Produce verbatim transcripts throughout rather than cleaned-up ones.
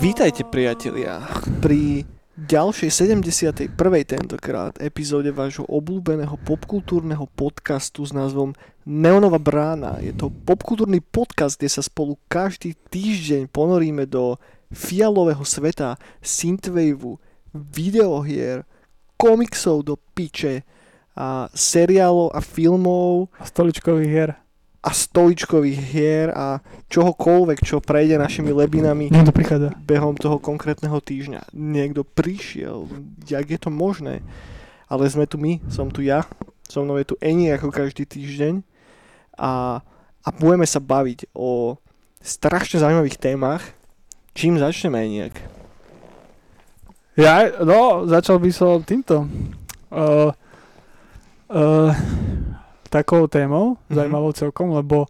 Vítajte priatelia pri ďalšej sedemdesiatej prvej tentokrát epizóde vášho obľúbeného popkultúrneho podcastu s názvom Neonová brána. Je to popkultúrny podcast, kde sa spolu každý týždeň ponoríme do fialového sveta, synthwaveu, videohier, komiksov do piče a seriálov a filmov a stoličkových hier. a stoličkových hier a čohokoľvek, čo prejde našimi lebinami behom toho konkrétneho týždňa. Niekto prišiel, jak je to možné? Ale sme tu my, som tu ja, so mnou je tu Eni ako každý týždeň a, a budeme sa baviť o strašne zaujímavých témach. Čím začneme, Eniak? Ja, no, začal by som týmto. Uh, uh... takou témou, mm-hmm. zaujímavou celkom, lebo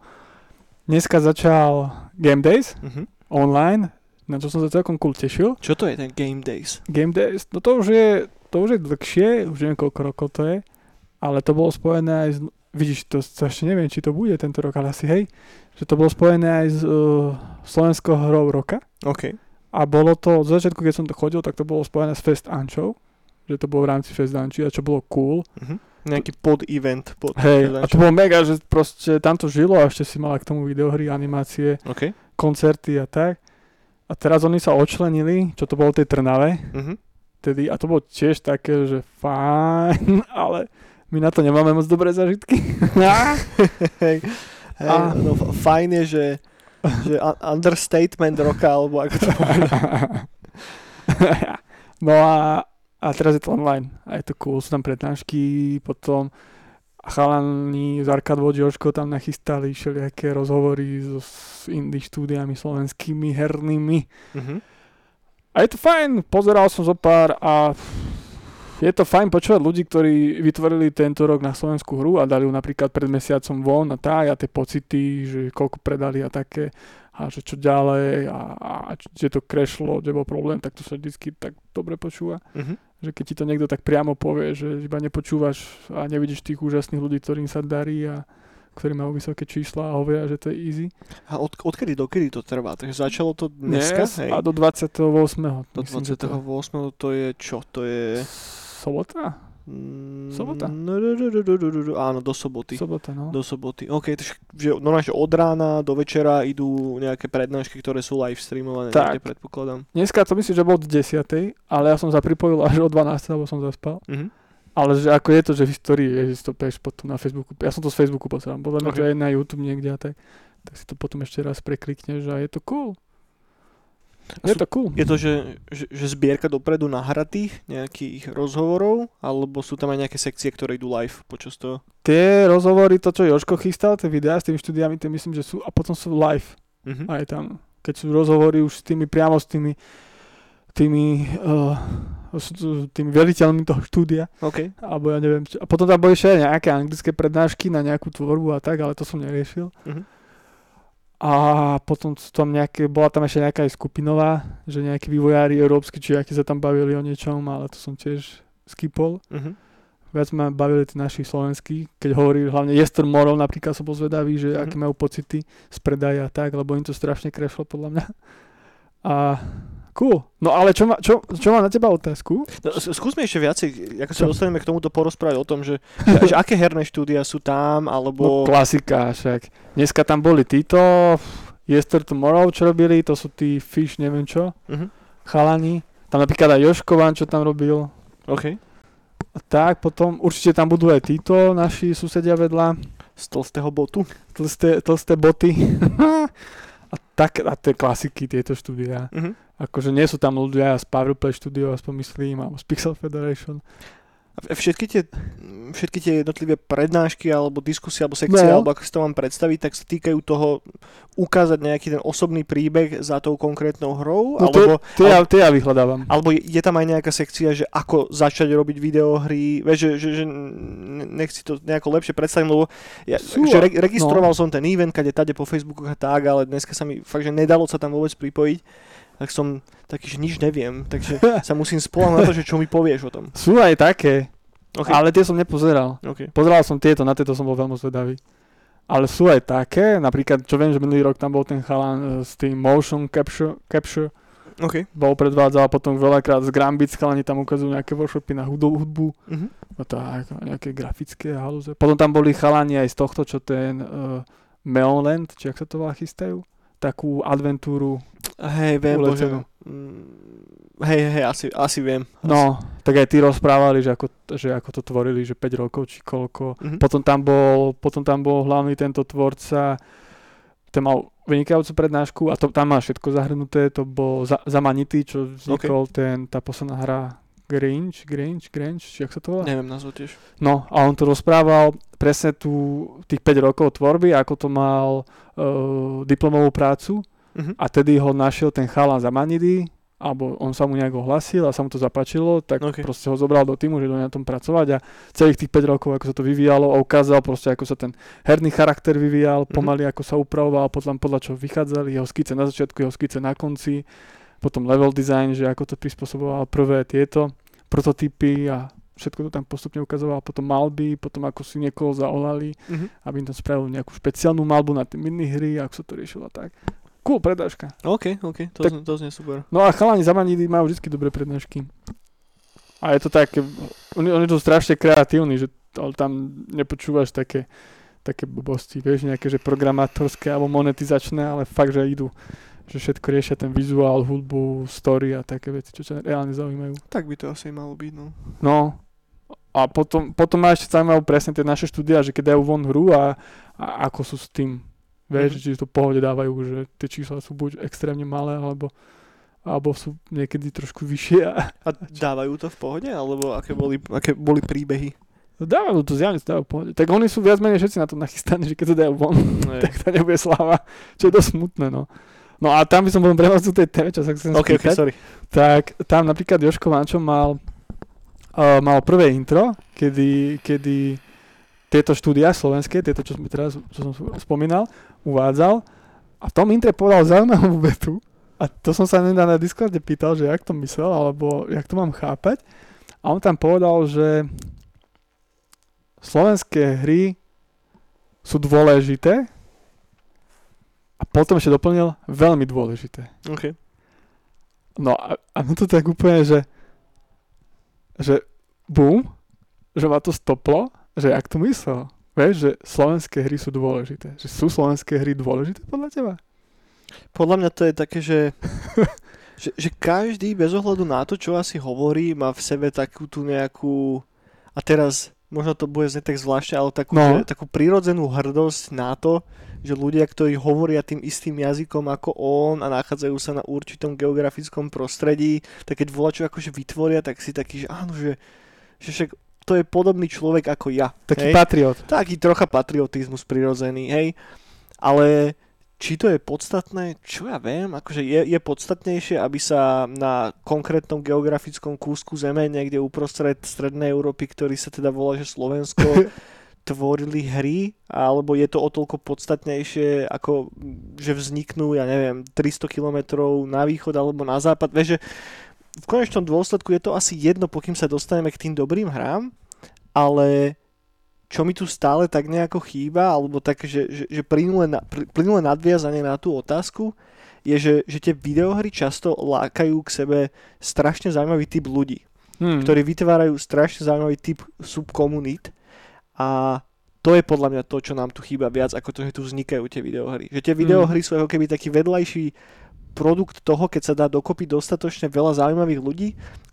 dneska začal Game Days mm-hmm. online, na čo som sa celkom cool tešil. Čo to je ten Game Days? Game Days, no to už je, to už je dlhšie, už neviem koľko rokov to je, ale to bolo spojené aj s, vidíš, to strašne neviem, či to bude tento rok, ale asi hej, že to bolo spojené aj s uh, slovenskou hrou roka. OK. A bolo to, od začiatku, keď som to chodil, tak to bolo spojené s Fest Ančou, že to bolo v rámci Fest Anči, a čo bolo cool. Mm-hmm. Nejaký pod-event. Pod Hej, a to bolo mega, že proste tam to žilo a ešte si mala k tomu videohry, animácie, okay. koncerty a tak. A teraz oni sa odčlenili, čo to bolo v tej Trnave. Uh-huh. Tedy, a to bolo tiež také, že fajn, ale my na to nemáme moc dobré zážitky. Hej, hey, no fajn je, že, že understatement roka, alebo ako to povedal. No a A teraz je to online. A je to cool. Sú tam prednášky, potom chalani z Arkad Odjožko tam nachystali všelijaké rozhovory so, s indie štúdiami slovenskými hernými. Mm-hmm. A je to fajn. Pozeral som zo pár a je to fajn počúvať ľudí, ktorí vytvorili tento rok na slovenskú hru a dali ju napríklad pred mesiacom von a tá a tie pocity, že koľko predali a také a že čo ďalej a, a že to krešlo, že bol problém, tak to sa vždycky tak dobre počúva. Mm-hmm. Že keď ti to niekto tak priamo povie, že iba nepočúvaš a nevidíš tých úžasných ľudí, ktorým sa darí a ktorí majú vysoké čísla a hovoria, že to je easy. A od, odkedy dokedy to trvá? Takže začalo to dneska? Dnes a do dvadsiateho ôsmeho Do myslím, dvadsiateho ôsmeho To... to je čo? To je... Sobota? Sobota. No, do, do, do, do, do, do. Áno, do soboty. Sobota, no. Do soboty. OK, takže no, od rána do večera idú nejaké prednášky, ktoré sú live streamované, tak predpokladám. Dneska to myslím, že bol od desiatej, ale ja som sa pripojil až o dvanástej, lebo som zaspal. Mm-hmm. Ale že ako je to, že v histórii ježiš to peš potom na Facebooku. Ja som to z Facebooku pozeral, podľa mňa okay. to je na YouTube niekde a tak. Tak si to potom ešte raz preklikneš a je to cool. Je to cool. Je to, že, že, že zbierka dopredu nahratých nejakých rozhovorov, alebo sú tam aj nejaké sekcie, ktoré idú live počas toho? Tie rozhovory, to čo Joško chystal, tie videá s tými štúdiami, tie myslím, že sú, a potom sú live. Mm-hmm. Aj tam, keď sú rozhovory už s tými, priamo s tými tými, uh, tými veliteľmi toho štúdia. Okay. Alebo ja neviem, čo. A potom tam boli ešte nejaké anglické prednášky na nejakú tvorbu a tak, ale to som neriešil. Mm-hmm. A potom tam nejaké, bola tam ešte nejaká aj skupinová, že nejakí vývojári európsky, či akí sa tam bavili o niečom, ale to som tiež skipol. Uh-huh. Viac ma bavili tí naši slovenskí, keď hovorí hlavne Jester Morov, napríklad som bol zvedavý, že uh-huh. aké majú pocity z predaja a tak, lebo im to strašne krešlo podľa mňa. A cool. No ale čo, ma, čo, čo mám na teba otázku? No, skúsme ešte viacej, ako sa dostaneme k tomuto porozprávať o tom, že, že aké herné štúdia sú tam, alebo... No klasika však. Dneska tam boli títo, Yesterday Tomorrow, čo robili, to sú tí Fish, neviem čo, uh-huh. chalani. Tam napríklad aj Joškovan, čo tam robil. OK. A tak potom, určite tam budú aj títo naši susedia vedľa. Z tlstého botu. Tlsté, tlsté boty. A, tak, a tie klasiky, tieto štúdia. Uh-huh. Akože nie sú tam ľudia z Powerplay štúdio, aspoň myslím, alebo z Pixel Federation. A všetky tie, všetky tie jednotlivé prednášky, alebo diskusie, alebo sekcie, no. alebo ako si to mám predstaviť, tak sa týkajú toho ukázať nejaký ten osobný príbeh za tou konkrétnou hrou? No alebo, to, to, ja, to ja vyhľadávam. Alebo je, je tam aj nejaká sekcia, že ako začať robiť videohry, vieš, že, že, že nechci to nejako lepšie predstaviť, lebo ja, Sú, že re, registroval no. som ten event, kade tade po Facebooku a tak, ale dneska sa mi fakt, že nedalo sa tam vôbec pripojiť. Tak som taký, že nič neviem, takže sa musím spoľahnúť na to, že čo mi povieš o tom. Sú aj také, okay. ale tie som nepozeral. Okay. Pozeral som tieto, na tieto som bol veľmi zvedavý. Ale sú aj také, napríklad, čo viem, že minulý rok tam bol ten chalan s tým Motion Capture, capture Okay. Bol predvádzal potom veľakrát z Grambits, ale oni tam ukazujú nejaké workshopy na hudbu, uh-huh. a tak, nejaké grafické halúze. Potom tam boli chalani aj z tohto, čo ten uh, Melon Land, či ak sa to volá, chystajú, takú adventúru. Hej, viem, bože. Hej, hej, asi, asi viem. No, asi. Tak aj tí rozprávali, že ako, že ako to tvorili, že päť rokov či koľko. Mm-hmm. Potom tam bol, potom tam bol hlavný tento tvorca, ten mal vynikajúcu prednášku a to, tam má všetko zahrnuté, to bol za, zamanitý, čo vznikol okay. ten, tá posledná hra Grinch, Grinch, Grinch, či jak sa to volá? Neviem, názov tiež. No, a on to rozprával presne tu tých päť rokov tvorby, ako to mal uh, diplomovú prácu. Uh-huh. A tedy ho našiel ten chalan z Amandidy, alebo on sa mu nejak ohlasil a sa mu to zapáčilo, tak okay. proste ho zobral do týmu, že do na tom pracovať a celých tých päť rokov, ako sa to vyvíjalo a ukázal proste, ako sa ten herný charakter vyvíjal, uh-huh. pomaly ako sa upravoval, podľa, podľa čo vychádzali, jeho skice na začiatku, jeho skice na konci, potom level design, že ako to prispôsoboval prvé tieto prototypy a všetko to tam postupne ukazoval, potom malby, potom ako si niekoho zaolali, uh-huh. aby im tam spravili nejakú špeciálnu malbu na tie minihry, ako sa to riešilo tak. Cool prednáška. OK, OK, to, tak, zne, to zne super. No a chalani za Amandidi majú vždy dobré prednášky. A je to také, oni, oni sú strašne kreatívni, že to, tam nepočúvaš také, také blbosti, vieš, nejaké, že programátorské alebo monetizačné, ale fakt, že idú, že všetko riešia ten vizuál, hudbu, story a také veci, čo sa reálne zaujímajú. Tak by to asi malo byť, no. No. A potom, potom máš zaujímavé presne tie naše štúdia, že keď dajú von hru a, a ako sú s tým. Vieš, mm-hmm. či to v pohode dávajú, že tie čísla sú buď extrémne malé, alebo, alebo sú niekedy trošku vyššie. A, a dávajú to v pohode? Alebo aké boli, aké boli príbehy? Dávajú to zjavne, to dávajú v pohode. Tak oni sú viac menej všetci na tom nachystaní, že keď to dajú von, no tak to nebude sláva. Čo je dosť smutné, no. No a tam by som potom prevazil tej téme, čo sa chcem okay, spýtať. Okay, sorry. Tak tam napríklad Joško Vánčo mal, uh, mal prvé intro, kedy... kedy tieto štúdia slovenské, tieto, čo, teraz, čo som spomínal, uvádzal. A v tom intre povedal zaujímavú vetu. A to som sa nedá na Discorde pýtal, že jak to myslel, alebo jak to mám chápať. A on tam povedal, že slovenské hry sú dôležité. A potom ešte doplnil veľmi dôležité. OK. No a, a no to tak úplne, že že bum, že ma to stoplo. Že ak to myslel, vieš, že slovenské hry sú dôležité. Že sú slovenské hry dôležité podľa teba? Podľa mňa to je také, že, že, že každý bez ohľadu na to, čo asi hovorí, má v sebe takú tú nejakú, a teraz možno to bude znieť tak zvláštne, ale takú, no. že, takú prirodzenú hrdosť na to, že ľudia, ktorí hovoria tým istým jazykom ako on a nachádzajú sa na určitom geografickom prostredí, tak keď volačo akože vytvoria, tak si taký, že áno, že, že však to je podobný človek ako ja. Taký hej? patriot. Taký trocha patriotizmus prirodzený, hej. Ale či to je podstatné, čo ja viem, akože je, je podstatnejšie, aby sa na konkrétnom geografickom kúsku zeme niekde uprostred strednej Európy, ktorý sa teda volá, že Slovensko, tvorili hry, alebo je to o toľko podstatnejšie, ako že vzniknú, ja neviem, tristo kilometrov na východ alebo na západ, vieš, že v konečnom dôsledku je to asi jedno, pokým sa dostaneme k tým dobrým hrám, ale čo mi tu stále tak nejako chýba, alebo tak, že, že, že plynule na, nadviazanie na tú otázku, je, že, že tie videohry často lákajú k sebe strašne zaujímavý typ ľudí, hmm. ktorí vytvárajú strašne zaujímavý typ subkomunít a to je podľa mňa to, čo nám tu chýba viac, ako to, že tu vznikajú tie videohry. Že tie videohry hmm. sú ako keby taký vedľajší produkt toho, keď sa dá dokopy dostatočne veľa zaujímavých ľudí,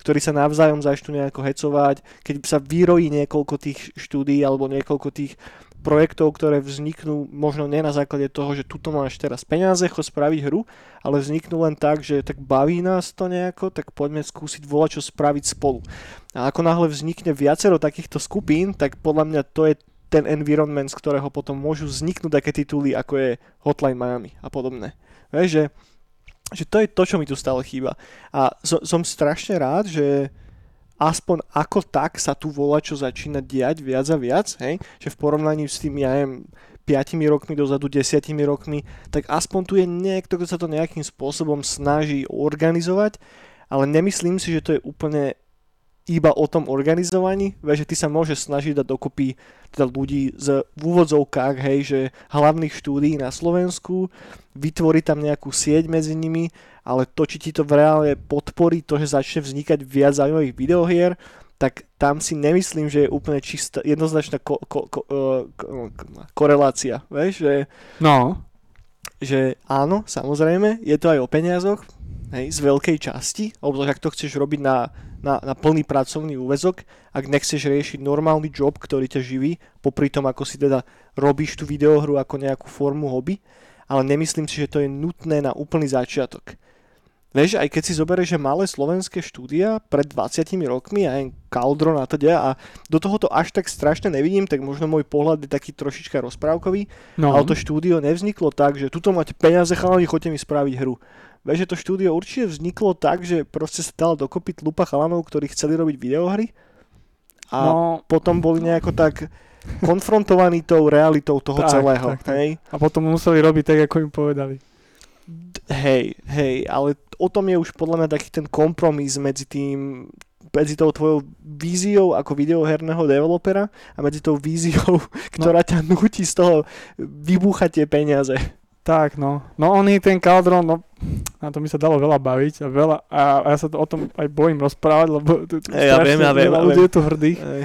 ktorí sa navzájom začnú nejako hecovať, keď sa vyrojí niekoľko tých štúdií alebo niekoľko tých projektov, ktoré vzniknú možno nie na základe toho, že tuto máš teraz peniaze, chod spraviť hru, ale vzniknú len tak, že tak baví nás to nejako, tak poďme skúsiť volať, čo spraviť spolu. A ako náhle vznikne viacero takýchto skupín, tak podľa mňa to je ten environment, z ktorého potom môžu vzniknúť také tituly, ako je Hotline Miami a podobné. Vieš, že že to je to, čo mi tu stále chýba. A som, som strašne rád, že aspoň ako tak sa tu volá, čo začína diať viac a viac, hej? Že v porovnaní s tým, ja neviem, piatimi rokmi dozadu, desiatimi rokmi, tak aspoň tu je niekto, kto sa to nejakým spôsobom snaží organizovať, ale nemyslím si, že to je úplne iba o tom organizovaní, že ty sa môžeš snažiť dať dokopy teda ľudí z v úvodzovkách, hej, že hlavných štúdií na Slovensku, vytvoriť tam nejakú sieť medzi nimi, ale to, či ti to v reále podporí to, že začne vznikať viac zaujímavých videohier, tak tam si nemyslím, že je úplne čistá, jednoznačná ko, ko, ko, ko, korelácia, vieš, že, no. Že áno, samozrejme, je to aj o peniazoch, hej, z veľkej časti, obzvlášť ak to chceš robiť na, na, na plný pracovný úväzok, ak nechceš riešiť normálny job, ktorý ťa živí, popri tom, ako si teda robíš tú videohru ako nejakú formu hobby, ale nemyslím si, že to je nutné na úplný začiatok. Vieš, aj keď si zoberieš, že malé slovenské štúdia pred dvadsiatimi rokmi, aj Cauldron a teda, a do toho to až tak strašne nevidím, tak možno môj pohľad je taký trošička rozprávkový, no. Ale to štúdio nevzniklo tak, že tuto máte peniaze, chalani, choďte mi spraviť hru. Vieš, že to štúdio určite vzniklo tak, že proste sa dal dokopy tlupa chalanov, ktorí chceli robiť videohry a no, potom boli nejako tak konfrontovaní tou realitou toho tak, celého. Tak, tak. Hej? A potom museli robiť tak, ako im povedali. Hej, hej, ale o tom je už podľa mňa taký ten kompromis medzi tým, medzi tou tvojou víziou ako videoherného developera a medzi tou víziou, ktorá no. ťa nutí z toho vybúchať tie peniaze. Tak, no. No oný ten Cauldron, no, na to mi sa dalo veľa baviť a veľa, a, a ja sa to o tom aj bojím rozprávať, lebo tu, tu Ej, ja viem, ja viem, veľa ja ľudí je tu hrdých. Ej.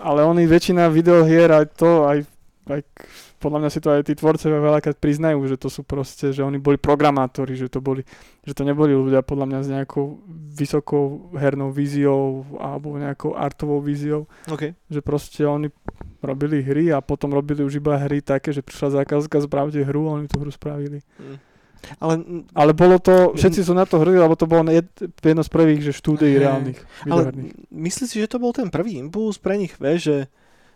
Ale oný väčšina videohier aj to, aj, aj podľa mňa si to aj tí tvorcovia veľakrát priznajú, že to sú proste, že oni boli programátori, že to boli, že to neboli ľudia podľa mňa s nejakou vysokou hernou víziou alebo nejakou artovou víziou. Okay. Že proste oni robili hry a potom robili už iba hry také, že prišla zákazka, spravte hru a oni tú hru spravili. Mm. Ale, ale bolo to, všetci sú na to hrdí, lebo to bolo jedno z prvých, že štúdií mm. reálnych. Ale myslíš si, že to bol ten prvý impuls pre nich, vieš, že,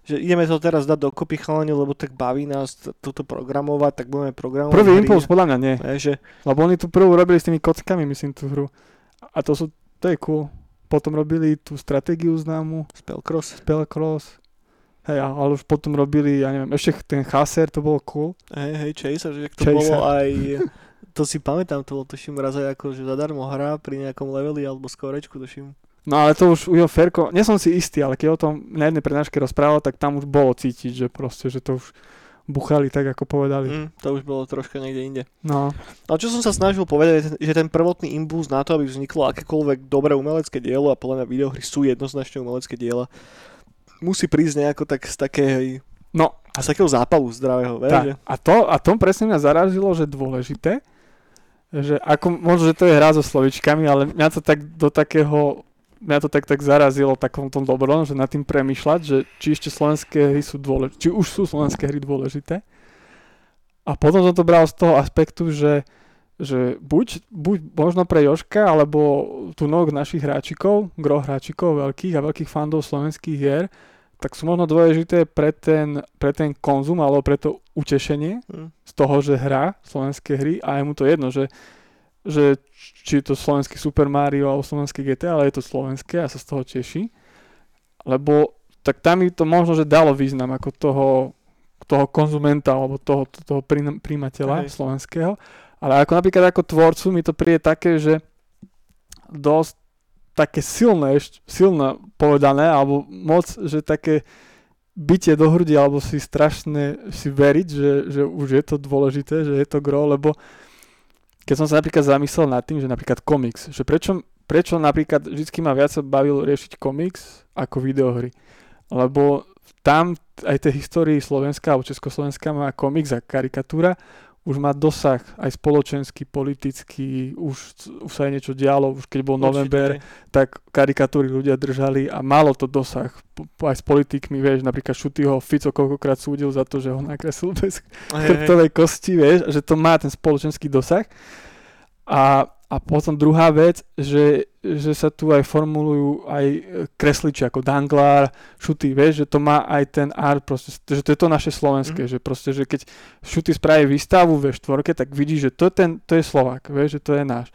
že ideme to teraz dať dokopy chalaniu, lebo tak baví nás toto programovať, tak budeme programovať. Prvý hry, impuls podľa mňa nie, že... lebo oni tu prvú robili s tými kockami, myslím, tú hru. A to sú, to je cool. Potom robili tú stratégiu známu. Spellcross. Spellcross. Hej, ale už potom robili, ja neviem, ešte ten Chaser, to bolo cool. Hej, hej, Chaser, že to Chaser. Bolo aj, to si pamätám, to bolo tuším raz aj ako, že zadarmo hrá pri nejakom leveli alebo skorečku, tuším. No ale to už Ujo Ferko, nie som si istý, ale keď o tom na jednej prednáške rozprával, tak tam už bolo cítiť, že proste, že to už buchali tak, ako povedali. Mm, to už bolo troška niekde inde. No. Ale čo som sa snažil povedať, je, že ten prvotný impuls na to, aby vzniklo akékoľvek dobré umelecké dielo, a podľa mňa videohry sú jednoznačne umelecké diela, musí prísť nejako tak z takej, no, a z takého zápalu zdravého. Tá, a, to, a tom presne mňa zarážilo, že dôležité, že ako, možno, že to je hra so slovičkami, ale mňa to tak do takého, mňa to tak, tak zarazilo takom tom dobrom, že nad tým premýšľať, že či ešte slovenské hry sú dôležité, či už sú slovenské hry dôležité. A potom som to bral z toho aspektu, že, že buď, buď možno pre Joška, alebo tu nog našich hráčikov, gro hráčikov veľkých a veľkých fandov slovenských hier, tak sú možno dôležité pre ten, pre ten konzum, alebo pre to utešenie mm. z toho, že hrá slovenské hry a je mu to jedno, že, že či je to slovenský Super Mario alebo slovenské gé té á, ale je to slovenské a sa z toho teší. Lebo tak tam mi to možno, že dalo význam ako toho, toho konzumenta alebo toho, toho príjmateľa slovenského. Ale ako napríklad ako tvorcu mi to príde také, že dosť také silné, silné povedané, alebo moc, že také bytie do hrudi, alebo si strašne si veriť, že, že už je to dôležité, že je to gro, lebo keď som sa napríklad zamyslel nad tým, že napríklad komiks, že prečo, prečo napríklad vždycky ma viac bavil riešiť komiks ako videohry, lebo tam aj tej histórii Slovenska alebo Československa má komiks a karikatúra, už má dosah aj spoločenský, politický, už, už sa aj niečo dialo, už keď bol november, tak karikatúry ľudia držali a malo to dosah aj s politikmi, vieš, napríklad Šutýho Fico koľkokrát súdil za to, že ho nakreslil bez chrbtovej kosti, vieš, že to má ten spoločenský dosah. A, a potom druhá vec, že, že sa tu aj formulujú aj kresliči ako Danglár, Šutý, vieš, že to má aj ten art, proste, že to je to naše slovenské, mm. že proste, že keď Šutý spraví výstavu ve štvorke, tak vidíš, že to je, ten, to je Slovák, vieš, že to je náš.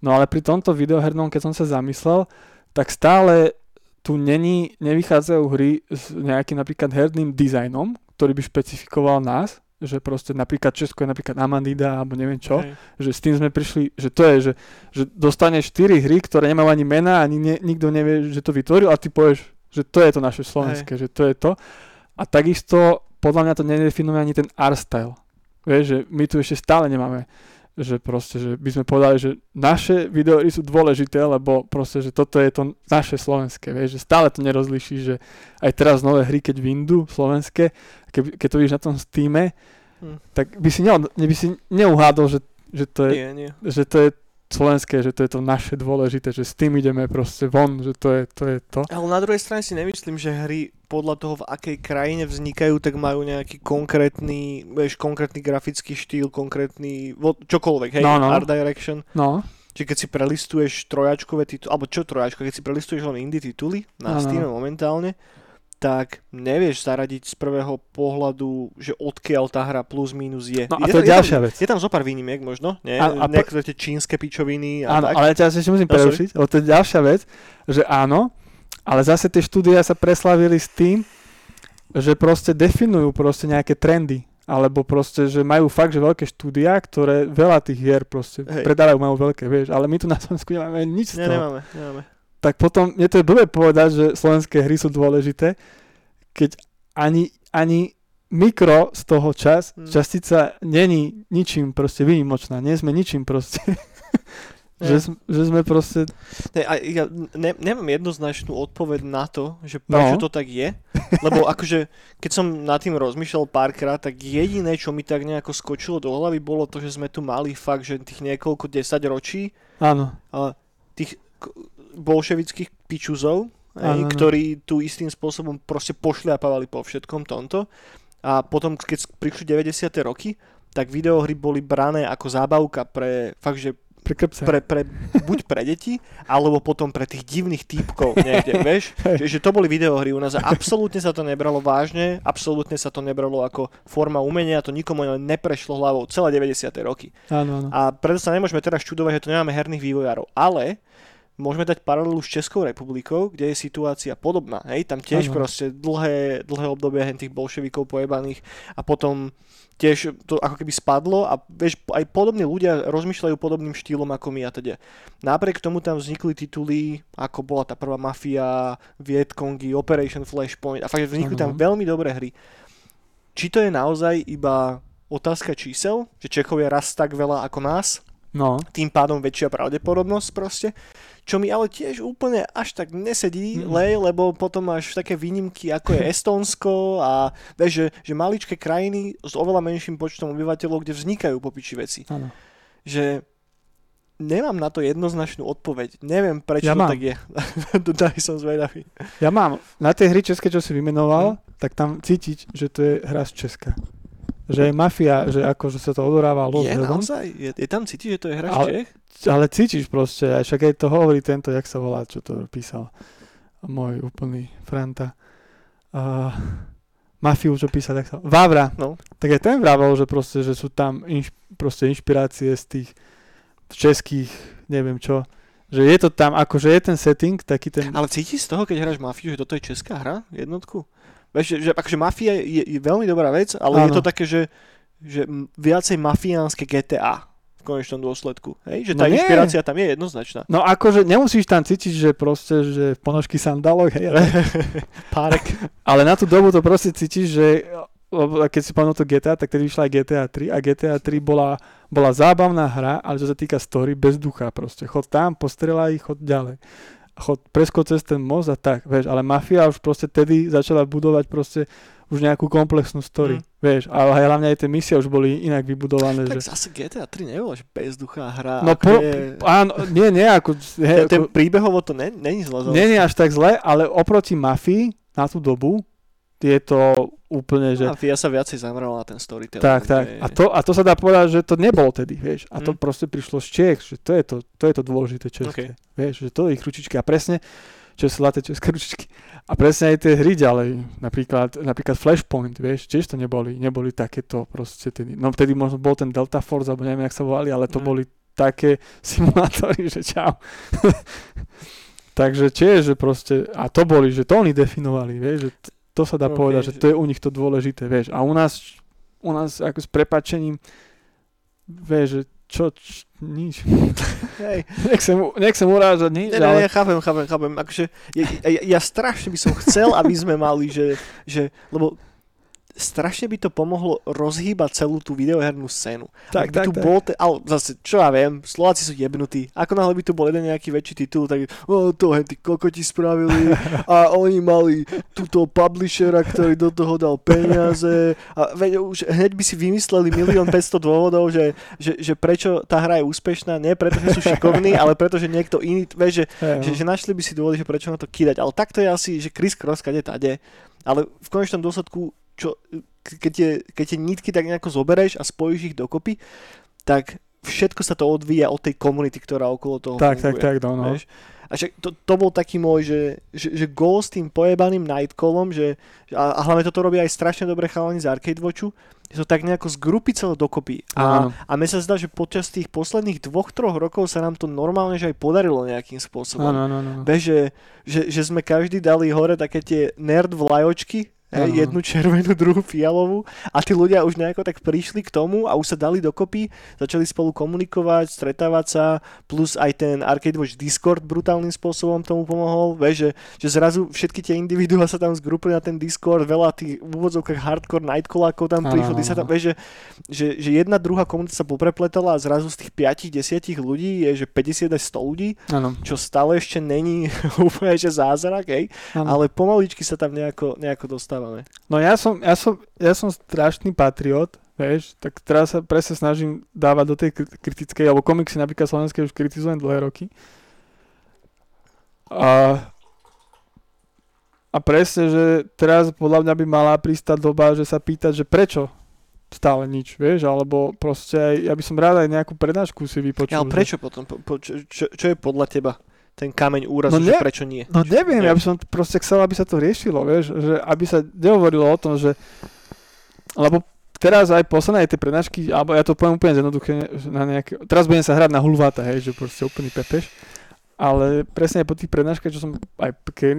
No ale pri tomto videohernom, keď som sa zamyslel, tak stále tu není, nevychádzajú hry s nejakým napríklad herným dizajnom, ktorý by špecifikoval nás, že proste napríklad Česko je napríklad Amandida alebo neviem čo, okay. Že s tým sme prišli, že to je, že, že dostaneš štyri hry, ktoré nemajú ani mena, ani ne, nikto nevie, že to vytvoril a ty povieš, že to je to naše slovenské, okay. Že to je to. A takisto podľa mňa to nedefinuje ani ten art style. Vieš, že my tu ešte stále nemáme, že proste, že by sme povedali, že naše videohry sú dôležité, lebo proste, že toto je to naše slovenské, vieš, že stále to nerozlíši, že aj teraz nové hry, keď vyjdú slovenské, ke, keď to vidíš na tom Steame, hmm. tak by si, ne, by si neuhádol, že, že, to je, nie, nie. že to je slovenské, že to je to naše dôležité, že s tým ideme proste von, že to je to. Je to. Ale na druhej strane si nemyslím, že hry podľa toho, v akej krajine vznikajú, tak majú nejaký konkrétny, vieš, konkrétny grafický štýl, konkrétny, čokoľvek, hej, no, no. Art direction. No. Čiže keď si prelistuješ trojačkové tituly, alebo čo trojačko, keď si prelistuješ len indie tituly na no, Steam no. momentálne, tak nevieš zaradiť z prvého pohľadu, že odkiaľ tá hra plus minus je. No a to je, je ďalšia tam, vec. Je tam zo pár výnimiek možno, nie? A, a Niektoré tie čínske pičoviny a áno, tak. Áno, ale ja ťa ešte musím no, prerušiť, lebo to je ďalšia vec, že áno, ale zase tie štúdia sa preslavili s tým, že proste definujú proste nejaké trendy, alebo proste, že majú fakt, že veľké štúdia, ktoré veľa tých hier proste Hej. predávajú, majú veľké, vieš, ale my tu na Slovensku nemáme nič z toho. Nemáme, nemáme. Tak potom, mne to je blbé povedať, že slovenské hry sú dôležité, keď ani, ani mikro z toho čas, hmm. častica není ničím proste výnimočná, nie sme ničím proste, ja. že, že sme proste... Ne, a ja ne, nemám jednoznačnú odpoveď na to, že prečo no. to tak je, lebo akože, keď som nad tým rozmýšľal párkrát, tak jediné, čo mi tak nejako skočilo do hlavy, bolo to, že sme tu mali fakt, že tých niekoľko desať ročí, áno. A tých... bolševických pičuzov, ano, ktorí tu istým spôsobom proste pošľapávali po všetkom tomto. A potom, keď prišli deväťdesiate roky, tak videohry boli brané ako zábavka pre, fakt, že pre, pre, pre buď pre deti, alebo potom pre tých divných týpkov niekde, vieš? Že, že to boli videohry u nás a absolútne sa to nebralo vážne, absolútne sa to nebralo ako forma umenia, to nikomu neprešlo hlavou celé deväťdesiate roky. Ano, ano. A preto sa nemôžeme teraz čudovať, že tu nemáme herných vývojárov, ale môžeme dať paralelu s Českou republikou, kde je situácia podobná, hej, tam tiež ano. Proste dlhé, dlhé obdobie tých bolševikov pojebaných a potom tiež to ako keby spadlo a vieš, aj podobní ľudia rozmýšľajú podobným štýlom ako my a teda. Napriek tomu tam vznikli tituly, ako bola tá prvá Mafia, Vietkongy, Operation Flashpoint a fakt vznikli ano. Tam veľmi dobré hry. Či to je naozaj iba otázka čísel, že Čechov je raz tak veľa ako nás? No. Tým pádom väčšia pravdepodobnosť proste, čo mi ale tiež úplne až tak nesedí, mm. lej, lebo potom máš také výnimky ako je Estónsko a vieš, že, že maličké krajiny s oveľa menším počtom obyvateľov, kde vznikajú popiči veci. Ano. Že nemám na to jednoznačnú odpoveď, neviem prečo ja to mám. Tak je. Daj som zvedavý. Ja mám, na tej hry české, čo si vymenoval, mm. tak tam cítiť, že to je hra z Česka. Že je Mafia, že akože sa to odohráva Los Angeles. Je naozaj? Je, je tam cítiš, že to je hra z Čech? Ale cítiš proste, aj však aj to hovorí tento, jak sa volá, čo to písal môj úplný franta. Uh, Mafiu, čo písal, jak sa volá. Vávra. No. Tak aj ten vravel, že proste, že sú tam inš, proste inšpirácie z tých českých, neviem čo. Že je to tam, akože je ten setting, taký ten... Ale cítiš z toho, keď hráš Mafiu, že toto je česká hra? Jednotku? Vieš, že akože Mafia je, je veľmi dobrá vec, ale ano. Je to také, že, že viacej mafiánske gé té á v konečnom dôsledku. Hej? Že tá no inšpirácia nie. Tam je jednoznačná. No akože nemusíš tam cítiť, že proste, že ponožky sandálok, hej. Párek. Ale na tú dobu to proste cítiš, že keď si povedal to gé té á, tak tedy vyšla aj G T A tri a G T A tri bola, bola zábavná hra, ale čo sa týka story, bez ducha proste. Chod tam, postrelaj, chod ďalej. Chod, preskoč cez ten most a tak, vieš, ale Mafia už proste tedy začala budovať proste už nejakú komplexnú story, mm. vieš, ale hlavne aj tie misie už boli inak vybudované. Tak že... zase G T A tri nebolo, že bezduchá hra. No po, je... áno, nie, nie, ako... He, ten ako, príbehovo to není zle. Nie, nie až tak zle, ale oproti Mafii na tú dobu je to úplne, že... Mafia sa viacej zamerala na ten storytelling. Tak, tak, je... a, to, a to sa dá povedať, že to nebolo tedy, vieš, a to mm. proste prišlo z Čech, že to je to, to, je to dôležité české. Okay. Vieš, že to je ich ručičky a presne, čo sú zlaté české ručičky a presne aj tie hry ďalej, napríklad, napríklad Flashpoint, vieš, tiež to neboli, neboli takéto proste, tedy, no vtedy možno bol ten Delta Force, alebo neviem, jak sa volali, ale to mm. boli také simulátory, že čau. Takže tiež, že proste, a to boli, že to oni definovali, vieš, že t- to sa dá no, povedať, vieš, že to je u nich to dôležité, vieš. A u nás u nás ako s prepáčením, vieš, čo, čo, nič. Hej. Nechcem, nechcem urážať nič, ne, ale... Ne, chápem, chápem, chápem. Akože, ja, ja, ja strašne by som chcel, aby sme mali, že, že... Lebo strašne by to pomohlo rozhýbať celú tú videohernú scénu. Tak, tak, tu tak. Bol te, ale zase, čo ja viem, Slováci sú jebnutí. Ako náhle by tu bol jeden nejaký väčší titul, tak oh, to hej, tí kokoti spravili a oni mali túto publishera, ktorý do toho dal peniaze. A veď, už hneď by si vymysleli milión päťsto dôvodov, že, že, že prečo tá hra je úspešná. Nie preto, že sú šikovní, ale preto, že niekto iný, vieš, že, že, že našli by si dôvody, že prečo na to kýdať. Ale takto je asi, že Chris Cross, kade tade. Ale v konečnom dôsledku, čo, keď tie, keď tie nitky tak nejako zobereš a spojíš ich dokopy, tak všetko sa to odvíja od tej komunity, ktorá okolo toho tak, funguje. Tak, tak, no, no. A však to, to bol taký môj, že, že, že gól s tým pojebaným Nightcallom, že, a, a hlavne toto robí aj strašne dobre chalani z Arcade Watchu, že to tak nejako zgrupí celo dokopy. A, a mne sa zdá, že počas tých posledných dvoch, troch rokov sa nám to normálne že aj podarilo nejakým spôsobom. Áno, áno, áno. Be, že, že, že sme každý dali hore také tie nerd vlajočky, hej, jednu červenú, druhú fialovú a tí ľudia už nejako tak prišli k tomu a už sa dali dokopy, začali spolu komunikovať, stretávať sa, plus aj ten Arcade Watch Discord brutálnym spôsobom tomu pomohol, vieš, že, že zrazu všetky tie individuá sa tam zgrupili na ten Discord, veľa tých v úvodzovkách hardcore nightcolákov tam prišlo, sa tam, vieš, že, že, že jedna druhá komunita sa poprepletala a zrazu z tých päť desať ľudí je, že päťdesiat až sto ľudí, ano. Čo stále ešte není úplne, že zázrak, hej, ale pomaličky sa tam nejako, nejako dostáva. No ja som, ja som, ja som strašný patriot, vieš, tak teraz sa presne snažím dávať do tej kritickej, alebo komiksy napríklad slovenské už kritizujem dlhé roky. A, a presne, že teraz podľa mňa by mala prísť tá doba, že sa pýtať, že prečo stále nič, vieš, alebo proste aj, ja by som rád aj nejakú prednášku si vypočul. Ja, ale prečo že? Potom? Po, po, čo, čo, čo je podľa teba ten kameň úrazu, no ne, že prečo nie? No neviem, ja by som proste chcel, aby sa to riešilo, vieš, že aby sa nehovorilo o tom, že, lebo teraz aj posledné tie prednášky, alebo ja to poviem úplne jednoduché, na nejaké, teraz budem sa hrať na hulváta, hej, že proste úplný pepeš, ale presne po tých prednáškach, čo som aj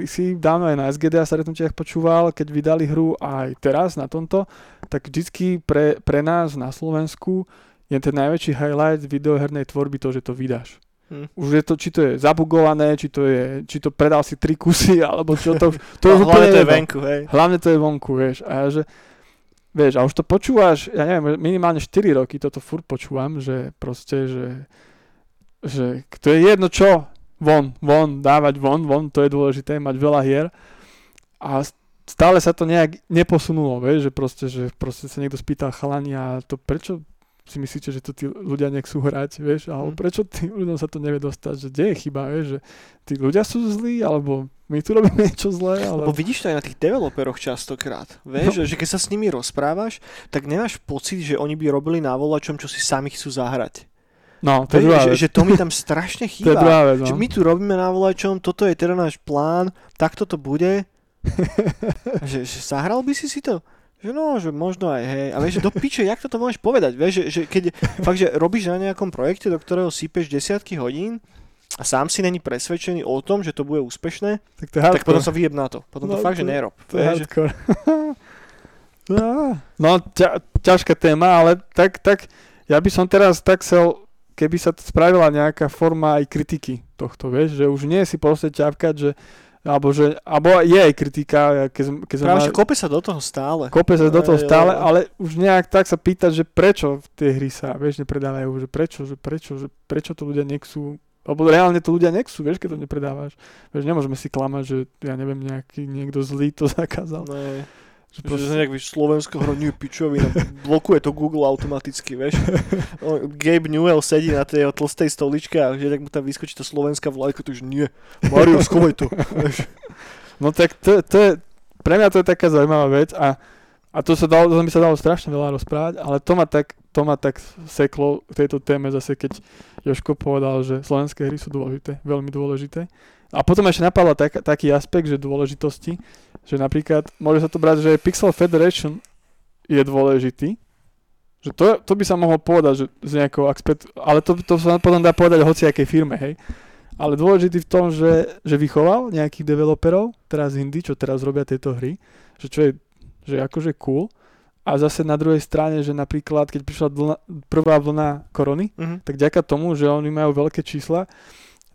si dávno aj na es gé dé a stretnutiach počúval, keď vydali hru aj teraz na tomto, tak vždycky pre, pre nás na Slovensku je ten najväčší highlight videohernej tvorby to, že to vydáš. Hmm. Už je to, či to je zabugované, či to je, či to predal si tri kusy, alebo čo to... to no, hlavne to je vonku, hej. Hlavne to je vonku, vieš. A, že, vieš, a už to počúvaš, ja neviem, minimálne štyri roky toto furt počúvam, že proste, že, že to je jedno čo, von, von, dávať von, von, to je dôležité, mať veľa hier. A stále sa to nejak neposunulo, vieš, že proste, že proste sa niekto spýtal chalani a to prečo... si myslíte, že to tí ľudia nechcú hrať, vieš, ale mm. prečo tým ľuďom sa to nevie dostať, že kde je chyba, vieš, že tí ľudia sú zlí, alebo my tu robíme niečo zlé, ale... Lebo vidíš to aj na tých developeroch častokrát, vieš, no. Že keď sa s nimi rozprávaš, tak nemáš pocit, že oni by robili na volačom, čo si sami chcú zahrať. No, to je druhá vec. Že to mi tam strašne chýba. To je druhá vec, no. Že my tu robíme na volačom, toto je teda náš plán, takto to bude. že, že zahral by si si to? Že no, že možno aj, hej, a vieš, že do piče, jak toto môžeš povedať, vieš, že, že keď fakt, že robíš na nejakom projekte, do ktorého sypeš desiatky hodín a sám si není presvedčený o tom, že to bude úspešné, tak, to tak potom sa vyjeb na to, potom no, to fakt, to, že nerob. To je hardcore. Že... No, ťa, ťažká téma, ale tak, tak, ja by som teraz tak chcel, keby sa spravila nejaká forma aj kritiky tohto, vieš, že už nie si proste ťapkať, že Alebo, že, alebo je aj kritika. Keď, keď Práve, že ma... kope sa do toho stále. Kope sa do toho stále, ale už nejak tak sa pýtať, že prečo tie hry sa, vieš, nepredávajú, že prečo, že prečo, že prečo to ľudia nechcú, alebo reálne to ľudia nechcú, vieš, keď to nepredávaš. Vieš, nemôžeme si klamať, že ja neviem, nejaký niekto zlý to zakázal. Ne. Že proste nejak, vieš, Slovensko hroňujú pičovina, blokuje to Google automaticky, vieš. Gabe Newell sedí na tej tlstej stoličke a že tak mu tam vyskočí to slovenská vlajka, to už nie. Mario, schovaj to, vieš. No tak to, to je, pre mňa to je taká zaujímavá vec a, a to sa dalo, to by sa dalo strašne veľa rozprávať, ale to ma tak, to ma tak seklo k tejto téme zase, keď Joško povedal, že slovenské hry sú dôležité, veľmi dôležité. A potom ešte napadla tak, taký aspekt, že dôležitosti, že napríklad, môže sa to brať, že Pixel Federation je dôležitý, že to, to by sa mohlo povedať, že z nejakého aspektu, ale to, to sa potom dá povedať hociakej firme, hej. Ale dôležitý v tom, že, že vychoval nejakých developerov, teraz indie, čo teraz robia tieto hry, že čo je, že akože cool, A zase na druhej strane, že napríklad, keď prišla dlna, prvá vlna korony, uh-huh. tak vďaka tomu, že oni majú veľké čísla,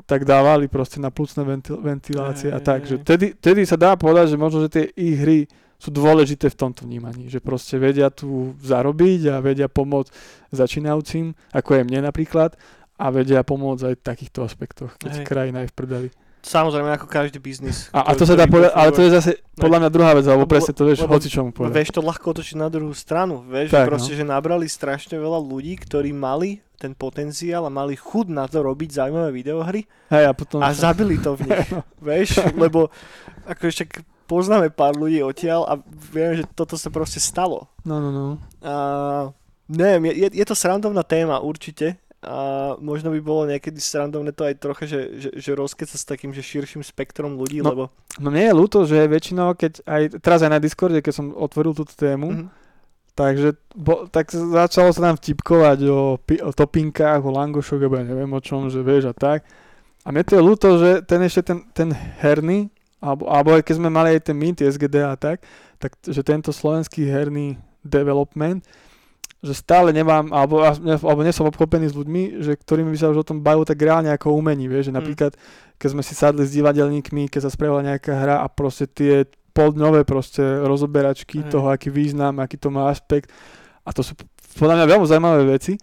tak dávali proste na plúcne ventil- ventilácie a tak. Že tedy, tedy sa dá povedať, že možno, že tie ich hry sú dôležité v tomto vnímaní, že proste vedia tu zarobiť a vedia pomôcť začínajúcim, ako je mne napríklad, a vedia pomôcť aj v takýchto aspektoch, keď krajina je v prdeli. Samozrejme, ako každý biznis. A, a to sa dá povedať, ale to je zase podľa mňa druhá vec, alebo lebo, presne to vieš hocičomu povedať. Vieš to ľahko otočiť na druhú stranu, vieš, tak, proste, no. že nabrali strašne veľa ľudí, ktorí mali ten potenciál a mali chuť na to robiť zaujímavé videohry hey, a, potom a sa... zabili to v nich, hey, no. vieš, lebo ako ešte poznáme pár ľudí odtiaľ a viem, že toto sa proste stalo. No, no, no. A, neviem, je, je to srandovná téma určite, a možno by bolo niekedy srandovné to aj trocha, že, že, že rozkeca sa s takým že širším spektrom ľudí, no, lebo... No mne je ľúto, že väčšinou, keď aj, teraz aj na Discorde, keď som otvoril túto tému, mm-hmm. takže bo, tak začalo sa nám vtipkovať o, o topinkách, o langošoch, alebo ja neviem o čom, že vieš a tak. A mne to je ľúto, že ten ešte ten, ten herný, alebo, alebo aj keď sme mali aj ten Mint, es gé dé a tak, tak, že tento slovenský herný development, že stále nemám, alebo, alebo nie som obklopený s ľuďmi, že ktorými by sa už o tom bajú tak reálne ako umení, vieš, že napríklad keď sme si sadli s divadelníkmi, keď sa spravila nejaká hra a proste tie poldňové proste rozoberačky Aj. toho, aký význam, aký to má aspekt, a to sú podľa mňa veľmi zaujímavé veci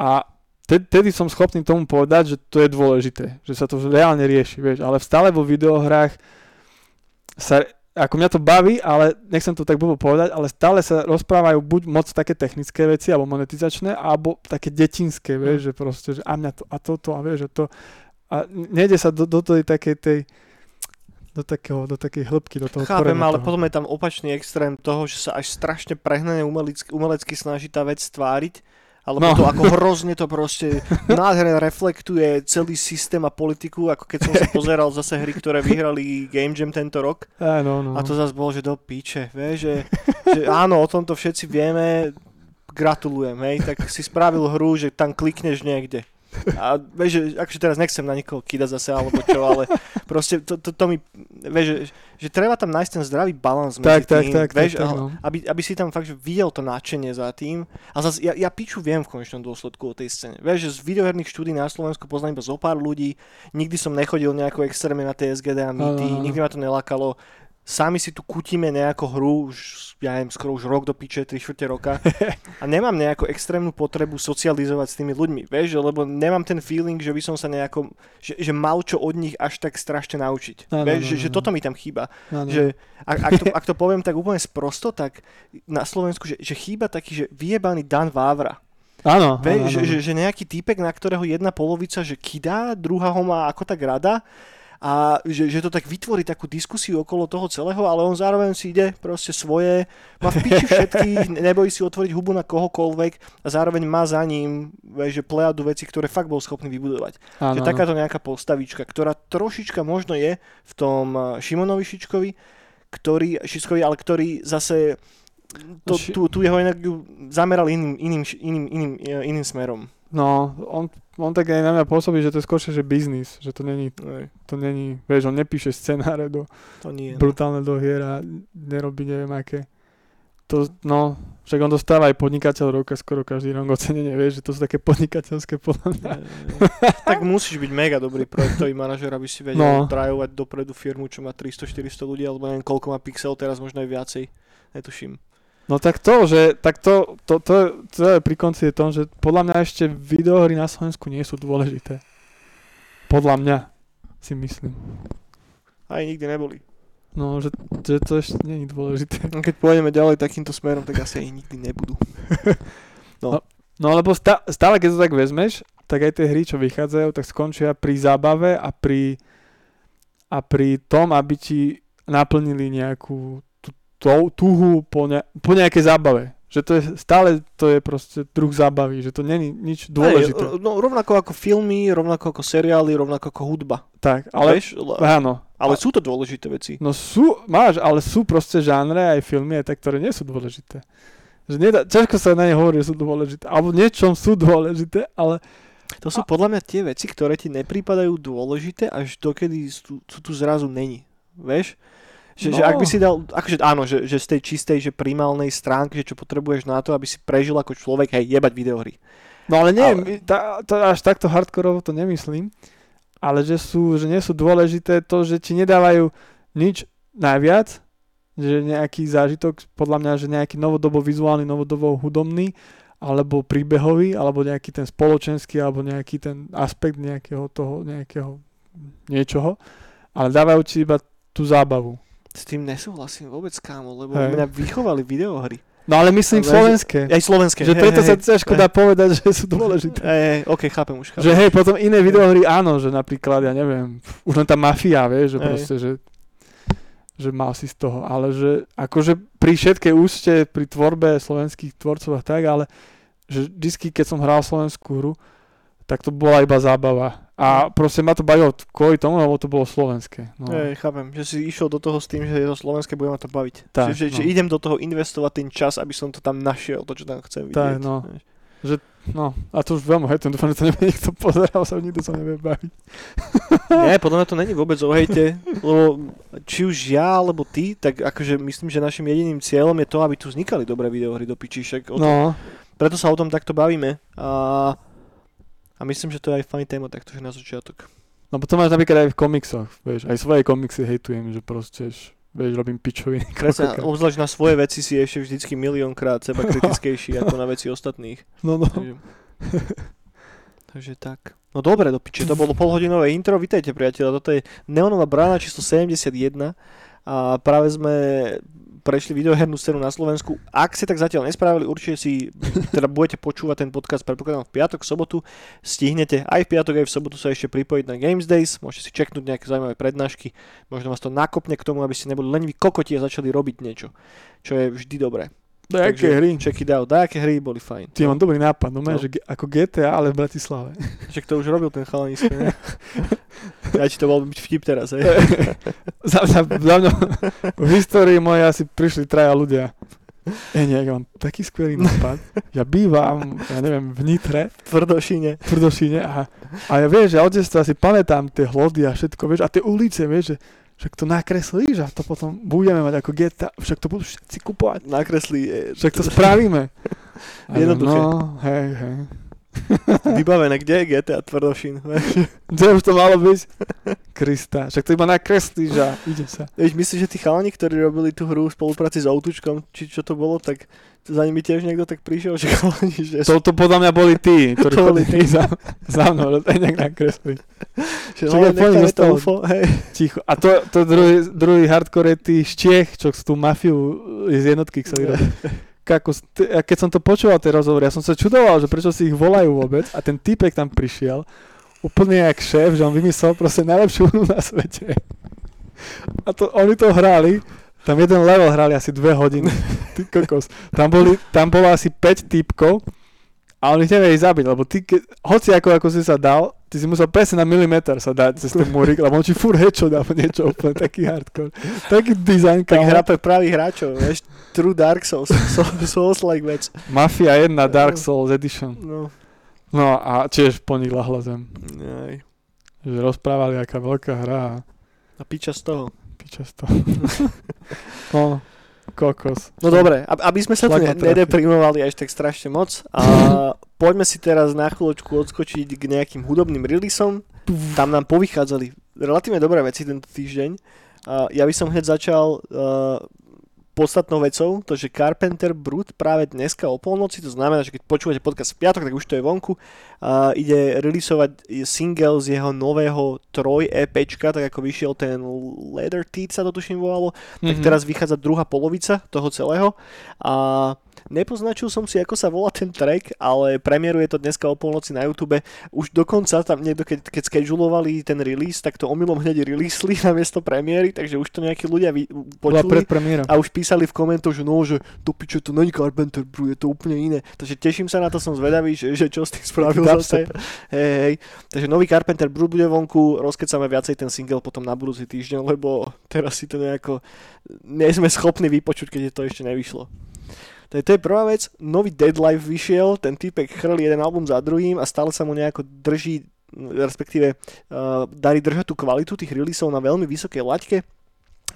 a tedy som schopný tomu povedať, že to je dôležité, že sa to reálne rieši, vieš, ale stále vo videohrách sa... Ako mňa to baví, ale nechcem to tak blbo povedať, ale stále sa rozprávajú buď moc také technické veci, alebo monetizačné, alebo také detinské, vieš, mm. že proste, že a mňa to, a toto, a vieš, že to. A nejde sa do, do tej takej tej, do takého, do takej hĺbky, do toho. Chápem, ale toho. Potom je tam opačný extrém toho, že sa až strašne prehnane umelecky, umelecky snaží tá vec stváriť, alebo no. to ako hrozne to proste nádherne reflektuje celý systém a politiku, ako keď som sa pozeral zase hry, ktoré vyhrali Game Jam tento rok. Aj, no, no. A to zase bolo, že do píče, vieš, že, že áno, o tomto všetci vieme, gratulujem, hej, tak si spravil hru, že tam klikneš niekde. A vieš, že akože teraz nechcem na nikoho kýdať zase alebo čo, ale proste to, to, to mi, vieš, že, že treba tam nájsť ten zdravý balans medzi tak, tým, tak, tak, vieš, tak, tak, no. aby, aby si tam fakt že videl to nadšenie za tým a zase ja, ja piču viem v konečnom dôsledku o tej scéne, vieš, že z videoherných štúdií na Slovensku poznám iba zo pár ľudí, nikdy som nechodil nejako extrémne na té es gé dé a mýty, no, no, no. nikdy ma to nelakalo. Sami si tu kutíme nejakú hru, už, ja neviem, skoro už rok do piče, tri štvrte roka a nemám nejakú extrémnu potrebu socializovať s tými ľuďmi, vieš, lebo nemám ten feeling, že by som sa nejako, že, že mal čo od nich až tak strašne naučiť, no, vieš, no, no, že, no. že toto mi tam chýba, no, no. že ak, ak, to, ak to poviem tak úplne sprosto, tak na Slovensku, že, že chýba taký, že vyjebaný Dan Vávra. Áno, vieš, áno, že, áno. Že, že nejaký týpek, na ktorého jedna polovica, že kidá, druhá ho má ako tak rada, a že, že to tak vytvorí takú diskusiu okolo toho celého, ale on zároveň si ide proste svoje, má v piči všetkých, nebojí si otvoriť hubu na kohokoľvek a zároveň má za ním že plejadu veci, ktoré fakt bol schopný vybudovať. Áno, že takáto nejaká postavička, ktorá trošička možno je v tom Šimonovi Šičkovi, ktorý, Šičkovi, ale ktorý zase to, tú, tú jeho energiu zameral iným, iným, iným, iným, iným smerom. No, on, on tak aj na mňa pôsobí, že to je skôršie, že biznis, že to není, to není, vieš, on nepíše scenáre do to nie, brutálne do hier a nerobí neviem aké. To, no, však on dostáva aj podnikateľ roka, skoro každý rok ocenenie, vieš, že to sú také podnikateľské podľa mňa. Tak musíš byť mega dobrý projektový manažer, aby si vedel no. drivovať dopredu firmu, čo má tristo štyristo ľudí, alebo neviem, koľko má Pixel, teraz možno aj viacej, netuším. No tak to, že tak to, to, to, to je pri konci je tom, že podľa mňa ešte videohry na Slovensku nie sú dôležité. Podľa mňa si myslím. Aj nikdy neboli. No, že, že to ešte nie je dôležité. No keď pôjdeme ďalej takýmto smerom, tak asi aj nikdy nebudú. No. No, no lebo sta, stále, keď to tak vezmeš, tak aj tie hry, čo vychádzajú, tak skončia pri zábave a pri, a pri tom, aby ti naplnili nejakú túhu po, ne- po nejakej zábave. Že to je stále, to je proste druh zábavy, že to není nič dôležité. Hey, no rovnako ako filmy, rovnako ako seriály, rovnako ako hudba. Tak, ale, Veš, ale áno. Ale sú to dôležité veci. No sú, máš, ale sú proste žánre aj filmy, aj tak, ktoré nie sú dôležité. Že nedá, ťažko sa na ne hovorí, že sú dôležité. Alebo niečom sú dôležité, ale... To sú a... podľa mňa tie veci, ktoré ti neprípadajú dôležité, až dokedy sú tu zrazu není. Vieš? Že, no. že ak by si dal, akože áno, že, že z tej čistej, že primálnej stránky, že čo potrebuješ na to, aby si prežil ako človek, hej, jebať videohry. No ale nie, ale... Tá, tá, až takto hardkorovo to nemyslím, ale že sú, že nie sú dôležité to, že ti nedávajú nič najviac, že nejaký zážitok, podľa mňa, že nejaký novodobo vizuálny, novodobo hudobný, alebo príbehový, alebo nejaký ten spoločenský, alebo nejaký ten aspekt nejakého toho, nejakého niečoho, ale dávajú ti iba tú zábavu. S tým nesúhlasím vôbec, kámo, lebo hej. mňa vychovali videohry. No ale myslím ale slovenské. Aj slovenské. Že preto hej, sa ťažko dá povedať, že sú dôležité. Hej, ok, chápem už. Chápem. Že hej, potom iné videohry, áno, že napríklad, ja neviem, už len tá Mafia, vieš, že hej. proste, že, že mal si z toho. Ale že akože pri všetkej úste, pri tvorbe slovenských tvorcov a tak, ale že vždy, keď som hral slovenskú hru, tak to bola iba zábava. A proste ma to bavilo kvôli tomu, lebo to bolo slovenské. No. Ej, chápem, že si išiel do toho s tým, že je to slovenské, bude ma to baviť. Tak, že, no. že idem do toho investovať ten čas, aby som to tam našiel, to, čo tam chcem vidieť. Tak, no. Že, no. A to už veľmi hejtujem, dúfam, že to nebude niekto pozeral, sa nikto sa nebude baviť. Nie, podľa mňa to není vôbec o hejte, lebo či už ja, alebo ty, tak akože myslím, že našim jediným cieľom je to, aby tu vznikali dobré videohry do pičíšek. No. Preto sa o tom takto bavíme. A... A myslím, že to je aj funny téma taktože na začiatok. No potom máš napríklad aj v komiksoch, vieš, aj svoje komiksy hejtujem, že proste, vieš, robím pičoviny. Presne, obzvlášť na svoje veci si ešte vždycky miliónkrát seba kritickejší ako na veci ostatných. No no. Takže, takže tak. No dobre, do piče, to bolo polhodinové intro, vítajte priatelia, toto je Neonová brána číslo sedemdesiatjeden a práve sme... prešli videohernú scénu na Slovensku. Ak ste tak zatiaľ nespravili, určite si teda budete počúvať ten podcast, predpokladám v piatok, v sobotu. Stihnete aj v piatok, aj v sobotu sa ešte pripojiť na Games Days. Môžete si čeknúť nejaké zaujímavé prednášky. Možno vás to nakopne k tomu, aby ste neboli lenví kokoti a začali robiť niečo, čo je vždy dobré. Dajaké hry. Check it out. Dajaké hry boli fajn. Ty, mám dobrý nápad. No, no. Že ako gé té á, ale v Bratislave. Však to už robil ten chalanisko, ne? Ja ti to bol byť vtip teraz, hej? za, za, za mňa v histórii mojej asi prišli traja ľudia. Ja nejak mám taký skvelý nápad. Ja bývam, ja neviem, v Nitre. V Tvrdošine. V Tvrdošine. A, a ja vieš, ja od detstva si pamätám tie hlody a všetko, vieš, a tie ulice, vieš, že však to nakreslíš a to potom budeme mať ako gé té á, však to budú všetci kupovať. Nakreslí. Však to spravíme. Jednoduché. No, hej, hej. Vybavené, kde je gé té á Tvrdošín? Kde už to malo byť? Krista, však to iba nakreslíš a ide sa. Víš, myslíš, že tí chalani, ktorí robili tú hru v spolupráci s Outučkom, či čo to bolo, tak za nimi tiež niekto tak prišiel, že chalani, že... Toto podľa mňa boli tí, ktorí chodili tí za, za mnou, že to nejak nakreslíš. Čiže poďme z toho, ticho. A to, to druhý, druhý hardcore je tí z Čiech, čo tú mafiu z jednotky, ktorý robí. Kakos, t- a keď som to počúval, tie rozhovory, ja som sa čudoval, že prečo si ich volajú vôbec a ten týpek tam prišiel, úplne jak šéf, že on vymyslel proste najlepšiu hru na svete. A to, oni to hrali, tam jeden level hrali asi dve hodiny, ty kokos. Tam, boli, tam bolo asi päť týpkov a oni ich nevie ich zabiť, lebo ty, ke, hoci ako, ako si sa dal, ty si musel presne na milimeter sa dať cez ten múrik, lebo on či furt headshot alebo niečo úplne taký hardcore. Taký dizajn. Tak hra pre pravých hráčov, vieš? True Dark Souls. Souls-like vec. Mafia jedna Dark Souls Edition. No. No a tiež ponikla hlasem. Aj. Že rozprávali, aká veľká hra. A piča z toho. Piča z toho. No, kokos. No dobre, aby sme sa tu ne- nedeprimovali až tak strašne moc. A... Poďme si teraz na chvíľočku odskočiť k nejakým hudobným releaseom. Tam nám povychádzali relatívne dobré veci tento týždeň. Uh, ja by som hneď začal uh, podstatnou vecou, to, že Carpenter Brut práve dneska o polnoci, to znamená, že keď počúvate podcast v piatok, tak už to je vonku, uh, ide releaseovať single z jeho nového troj EPčka, tak ako vyšiel ten Leather Teeth, sa to tuším volalo, mm-hmm. tak teraz vychádza druhá polovica toho celého a nepoznačil som si, ako sa volá ten track, ale premiéruje to dneska o polnoci na YouTube. Už dokonca tam niekto, keď, keď schedulovali ten release, tak to omylom hneď releasli namiesto premiéry, takže už to nejakí ľudia vy, počuli a už písali v komentu, že no, že to piče, to není Carpenter Brew, je to úplne iné. Takže teším sa na to, som zvedavý, že, že čo s tým spravil zase. Hej, hej. Takže nový Carpenter Brew bude vonku, rozkecáme viacej ten single potom na budúci týždeň, lebo teraz si to nejako nie sme schopní vypočuť, keď to ešte nevyšlo. To je prvá vec, nový Deadlife vyšiel, ten týpek chrlí jeden album za druhým a stále sa mu nejako drží, respektíve uh, darí držať tú kvalitu tých releaseov na veľmi vysokej laťke.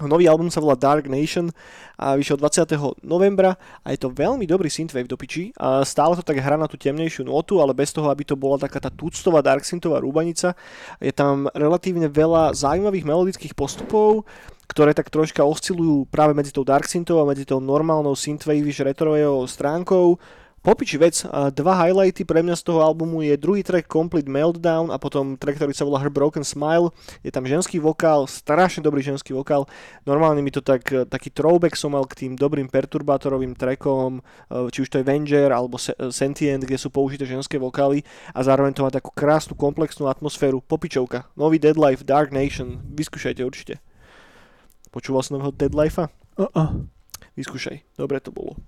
Nový album sa volá Dark Nation a vyšiel dvadsiateho novembra a je to veľmi dobrý synthwave do piči. A stále to tak hrá na tú temnejšiu notu, ale bez toho, aby to bola taká tá tuctová dark synthová rúbanica. Je tam relatívne veľa zaujímavých melodických postupov, ktoré tak troška oscilujú práve medzi tou dark synthovou a medzi tou normálnou synthwave-ish retrovejou stránkou. Popiči vec, dva highlighty pre mňa z toho albumu je druhý track Complete Meltdown a potom track, ktorý sa volá Her Broken Smile. Je tam ženský vokál, strašne dobrý ženský vokál. Normálne mi to tak, taký throwback som mal k tým dobrým perturbátorovým trackom, či už to je Venger alebo Sentient, kde sú použité ženské vokály a zároveň to má takú krásnu komplexnú atmosféru. Popičovka, nový Deadlife, Dark Nation, vyskúšajte určite. Počúval som nového Deadlifea? Uh-uh. Vyskúšaj, dobre to bolo.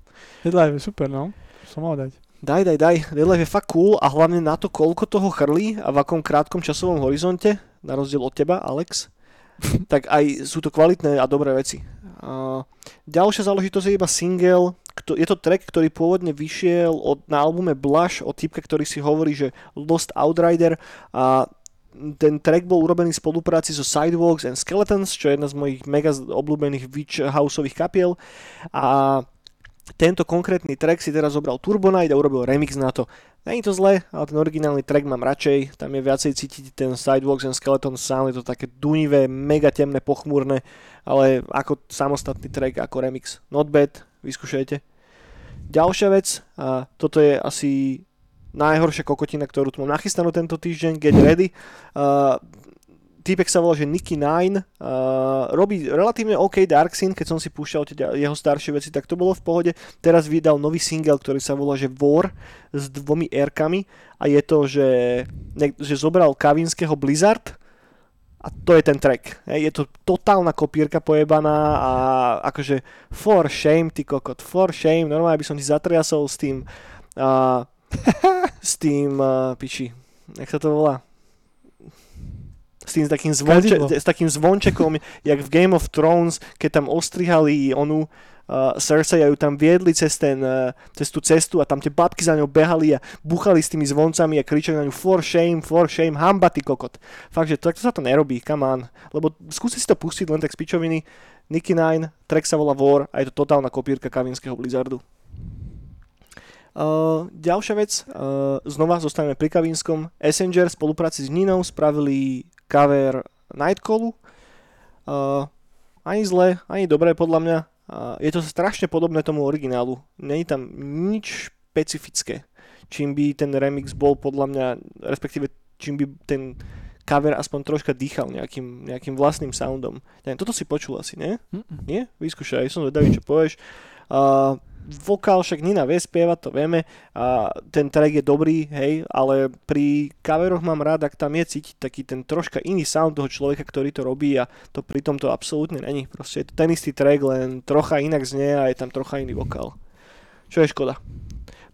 Deadlife je super, no? Som mal dať. Daj, daj, daj. Deadlife je fakt cool a hlavne na to, koľko toho chrlí a v akom krátkom časovom horizonte, na rozdiel od teba, Alex, tak aj sú to kvalitné a dobré veci. A ďalšia záležitosť je iba single. Je to track, ktorý pôvodne vyšiel od, na albume Blush od typka, ktorý si hovorí, že Lost Outrider a ten track bol urobený v spolupráci so Sidewalks and Skeletons, čo je jedna z mojich mega obľúbených witch houseových kapiel a tento konkrétny track si teraz zobral Turbo Night a urobil remix na to. Není to zle, ale ten originálny track mám radšej, tam je viacej cítiť ten Sidewalks and Skeleton sound, je to také dunivé, mega temné, pochmúrne, ale ako samostatný track, ako remix. Not bad, vyskúšajte. Ďalšia vec, a toto je asi najhoršia kokotina, ktorú tu mám nachystanú tento týždeň, get ready. Uh, Týpek sa volal, že Nicky Nine, uh, robí relatívne OK Dark Scene, keď som si púšťal teda jeho staršie veci, tak to bolo v pohode. Teraz vydal nový single, ktorý sa volá, že War s dvomi R-kami a je to, že, ne, že zobral Kavinského Blizzard a to je ten track. Je to totálna kopírka pojebaná a akože for shame, ty kokot, for shame, normálne by som si zatriasol s tým, uh, s tým uh, piči, jak sa to volá? S, tým, s, takým zvonče, s takým zvončekom, jak v Game of Thrones, keď tam ostrihali onu uh, Cersei a ju tam viedli cez, ten, uh, cez tú cestu a tam tie babky za ňou behali a buchali s tými zvoncami a kričali na ňu for shame, for shame, hamba ty kokot. Fakt, že takto sa to nerobí, come on. Lebo skúsi si to pustiť len tak z pičoviny. Nicky Nine, track sa volá War a je to totálna kopírka Kavinského Blizzardu. Uh, ďalšia vec, uh, znova zostaneme pri Kavinskom. Essenger v spolupráci s Ninou spravili cover Nightcallu. Uh, ani zle, ani dobré podľa mňa. Uh, je to strašne podobné tomu originálu. Není tam nič špecifické. Čím by ten remix bol podľa mňa, respektíve čím by ten cover aspoň troška dýchal nejakým, nejakým vlastným soundom. Ja, toto si počul asi, nie? Mm-mm. Nie? Vyskúšaj, som zvedavý, čo povieš. Uh, Vokál však Nina vie spievať, to vieme. A ten track je dobrý, hej, ale pri coveroch mám rád, ak tam je cítiť taký ten troška iný sound toho človeka, ktorý to robí a to pri tom to absolútne není. Proste je to ten istý track, len trocha inak znie a je tam trocha iný vokál. Čo je škoda.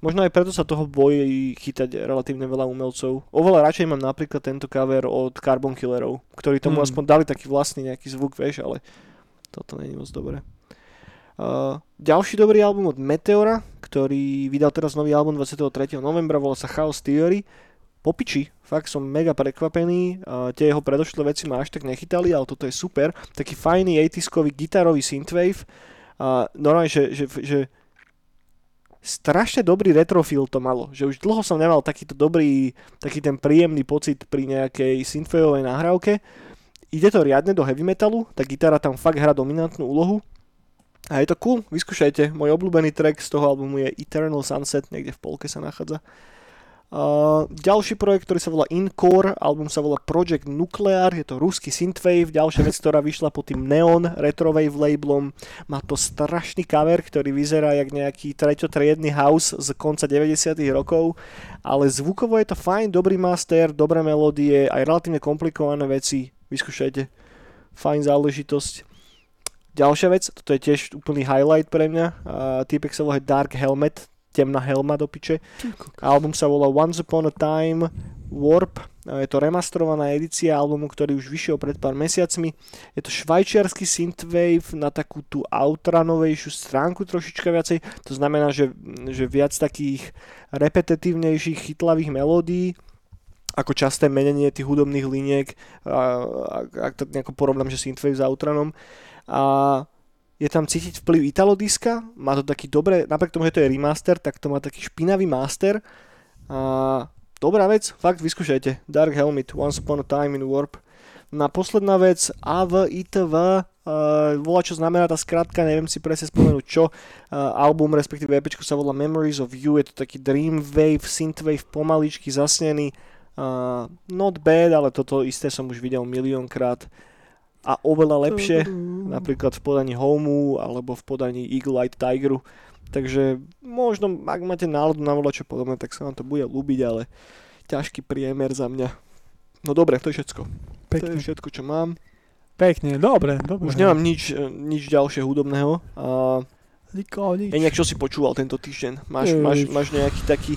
Možno aj preto sa toho bojí chytať relatívne veľa umelcov. Oveľa radšej mám napríklad tento cover od Carbon Killerov, ktorí tomu hmm. aspoň dali taký vlastný nejaký zvuk, vieš, ale toto není moc dobré. Uh, ďalší dobrý album od Meteora, ktorý vydal teraz nový album dvadsiateho tretieho novembra, volá sa Chaos Theory. Popiči, fakt som mega prekvapený, uh, tie jeho predošlé veci ma až tak nechytali, ale toto je super, taký fajný osemdesiatkový gitarový synthwave, uh, normálne, že, že, že strašne dobrý retrofeel to malo, že už dlho som nemal takýto dobrý, taký ten príjemný pocit pri nejakej synthwaveovej nahrávke. Ide to riadne do heavy metalu, tá gitara tam fakt hrá dominantnú úlohu. A je to cool, vyskúšajte. Môj obľúbený track z toho albumu je Eternal Sunset, niekde v polke sa nachádza. Uh, ďalší projekt, ktorý sa volá Incore, album sa volá Project Nuclear, je to ruský synthwave, ďalšia vec, ktorá vyšla pod tým Neon retrowave labelom. Má to strašný cover, ktorý vyzerá jak nejaký treťotriedny house z konca deväťdesiatych rokov, ale zvukovo je to fajn, dobrý master, dobré melódie, aj relatívne komplikované veci. Vyskúšajte, fajn záležitosť. Ďalšia vec, toto je tiež úplný highlight pre mňa, uh, týpek sa volá Dark Helmet, temná helma do piče. Album sa volá Once Upon a Time Warp, uh, je to remasterovaná edícia albumu, ktorý už vyšiel pred pár mesiacmi. Je to švajčiarsky synthwave na takú tú outranovejšiu stránku trošička viacej, to znamená, že, že viac takých repetitívnejších chytlavých melódií, ako časté menenie tých hudobných liniek, ak to nejako porovnám, že synthwave s outranom. a je tam cítiť vplyv Italo-diska, má to taký dobré, napriek tomu, že to je remaster, tak to má taký špinavý master a dobrá vec, fakt vyskúšajte. Dark Helmet, Once Upon a Time in Warp. Na posledná vec, á vé í té vé, Uh, volá, čo znamená tá skratka, neviem si presne spomenúť čo, uh, album respektíve EPčko sa volá Memories of You, je to taký dreamwave, synthwave pomaličky zasnený, uh, not bad, ale toto isté som už videl miliónkrát a oveľa lepšie, napríklad v podaní Homeu alebo v podaní Eagle-Eyed Tigeru, takže možno ak máte náladu na volá čo podobné, tak sa vám to bude ľúbiť, ale ťažký priemer za mňa. No dobre, to je všetko. Pekne. To je všetko, čo mám. Pekne, dobre, dobre. Už nemám nič, nič ďalšie hudobného. Uh, Nikoho nič. Eniak, čo si počúval tento týždeň? Máš, máš, máš nejaký taký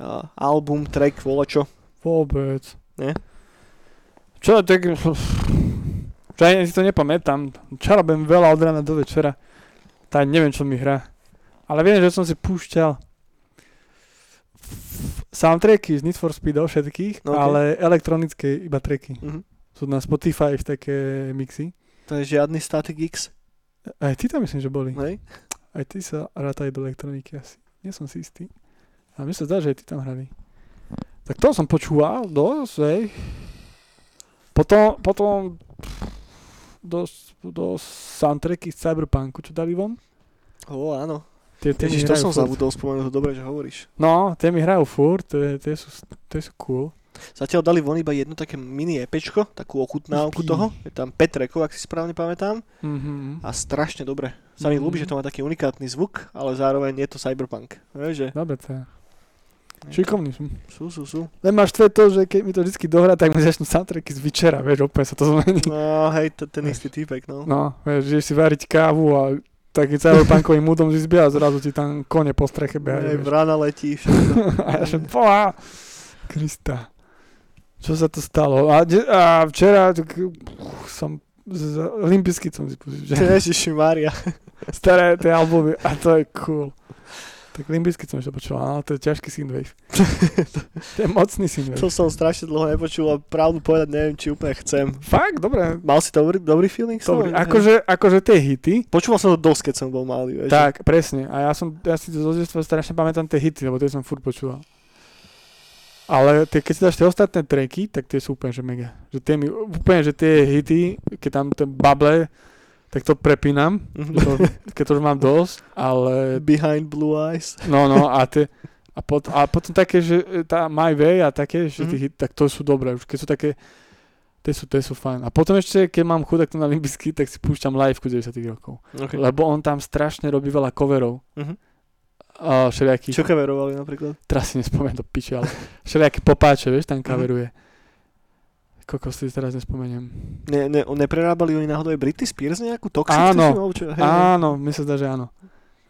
uh, album, track, volačo? Vôbec. Nie? Čo, tak... Čo, ja si to nepamätám. Čo robím veľa od rána do večera. Tak neviem, čo mi hrá. Ale viem, že som si púšťal soundtracky z Need for Speed od všetkých, okay. Ale elektronické iba tracky. Mm-hmm. Sú na Spotify v také mixy. To je žiadny Static X? Aj ty tam myslím, že boli. Hej. Aj ty sa rátajú do elektroniky asi. Nie som si istý. A mi sa zdá, že aj ty tam hrali. Tak to som počúval dosť, hej. Potom, potom dosť, dosť soundtracky z Cyberpunku, čo dali von. Ó, áno. Tie, tie Ježiš, to som zabudol spomenúť, dobre, že hovoríš. No, tie mi hrajú furt, tie, tie, sú, tie sú cool. Zatiaľ dali von iba jedno také mini EPčko, takú ochutnávku toho. Je tam päť trackov, ak si správne pamätám. Mm-hmm. A strašne dobre. Sa mi mm-hmm. ľúbi, že to má taký unikátny zvuk, ale zároveň je to cyberpunk. Vieš, že... Dobre to je. Šikovný som. Sú, sú, sú. Len máš tvoje to, že keď mi to vždycky dohrá, tak mi začnú soundtracky z večera, vieš, opäť sa to zmení. No, hej, to ten istý týpek, no. No, vieš, ideš si variť kávu a takým cyberpunkovým múdom si zbiela, zrazu ti tam kone po streche behajú. Vrana letí, všetko. A ja že, boha, Krista. Čo sa to stalo? A, a včera k, som z, z Olympický som si pustil. Ježiši Mária. Staré tie albumy. A to je cool. Tak Olympický som ešte počul. Áno, to je ťažký synthwave. To je mocný synthwave. To som strašne dlho nepočul a pravdu povedať neviem, či úplne chcem. Fakt? Dobre. Mal si dobrý, dobrý feeling? Dobrý. Akože, akože tie hity. Počúval som to dosť, keď som bol malý. Veži? Tak, presne. A ja, som, ja si zo detstva strašne pamätám tie hity, lebo tie som furt počúval. Ale tie, keď si dáš tie ostatné tracky, tak tie sú úplne, že mega. Že tie mi, úplne, že tie hity, keď tam ten bubble, tak to prepínam, to, keď to už mám dosť, ale... Behind Blue Eyes. No, no, a tie, a, pot, a potom také, že tá My Way a také, že mm. tie hity, tak to sú dobré, už keď sú také, tie sú, tie sú fajn. A potom ešte, keď mám chudák na Olympický, tak si púšťam live ku deväťdesiatych rokov. Okay. Lebo on tam strašne robí veľa coverov. Mm-hmm. Uh, šelijaký... Čo kaverovali napríklad? Teraz si nespomeniem do piče, ale šelijaký popáče, vieš, tam kaveruje. Mm-hmm. Kokos, si teraz nespomeniem. Ne, ne, neprerábali oni náhodou aj Britney Spears nejakú toxic? Áno, čo, hej, áno, mi sa zdá, že áno.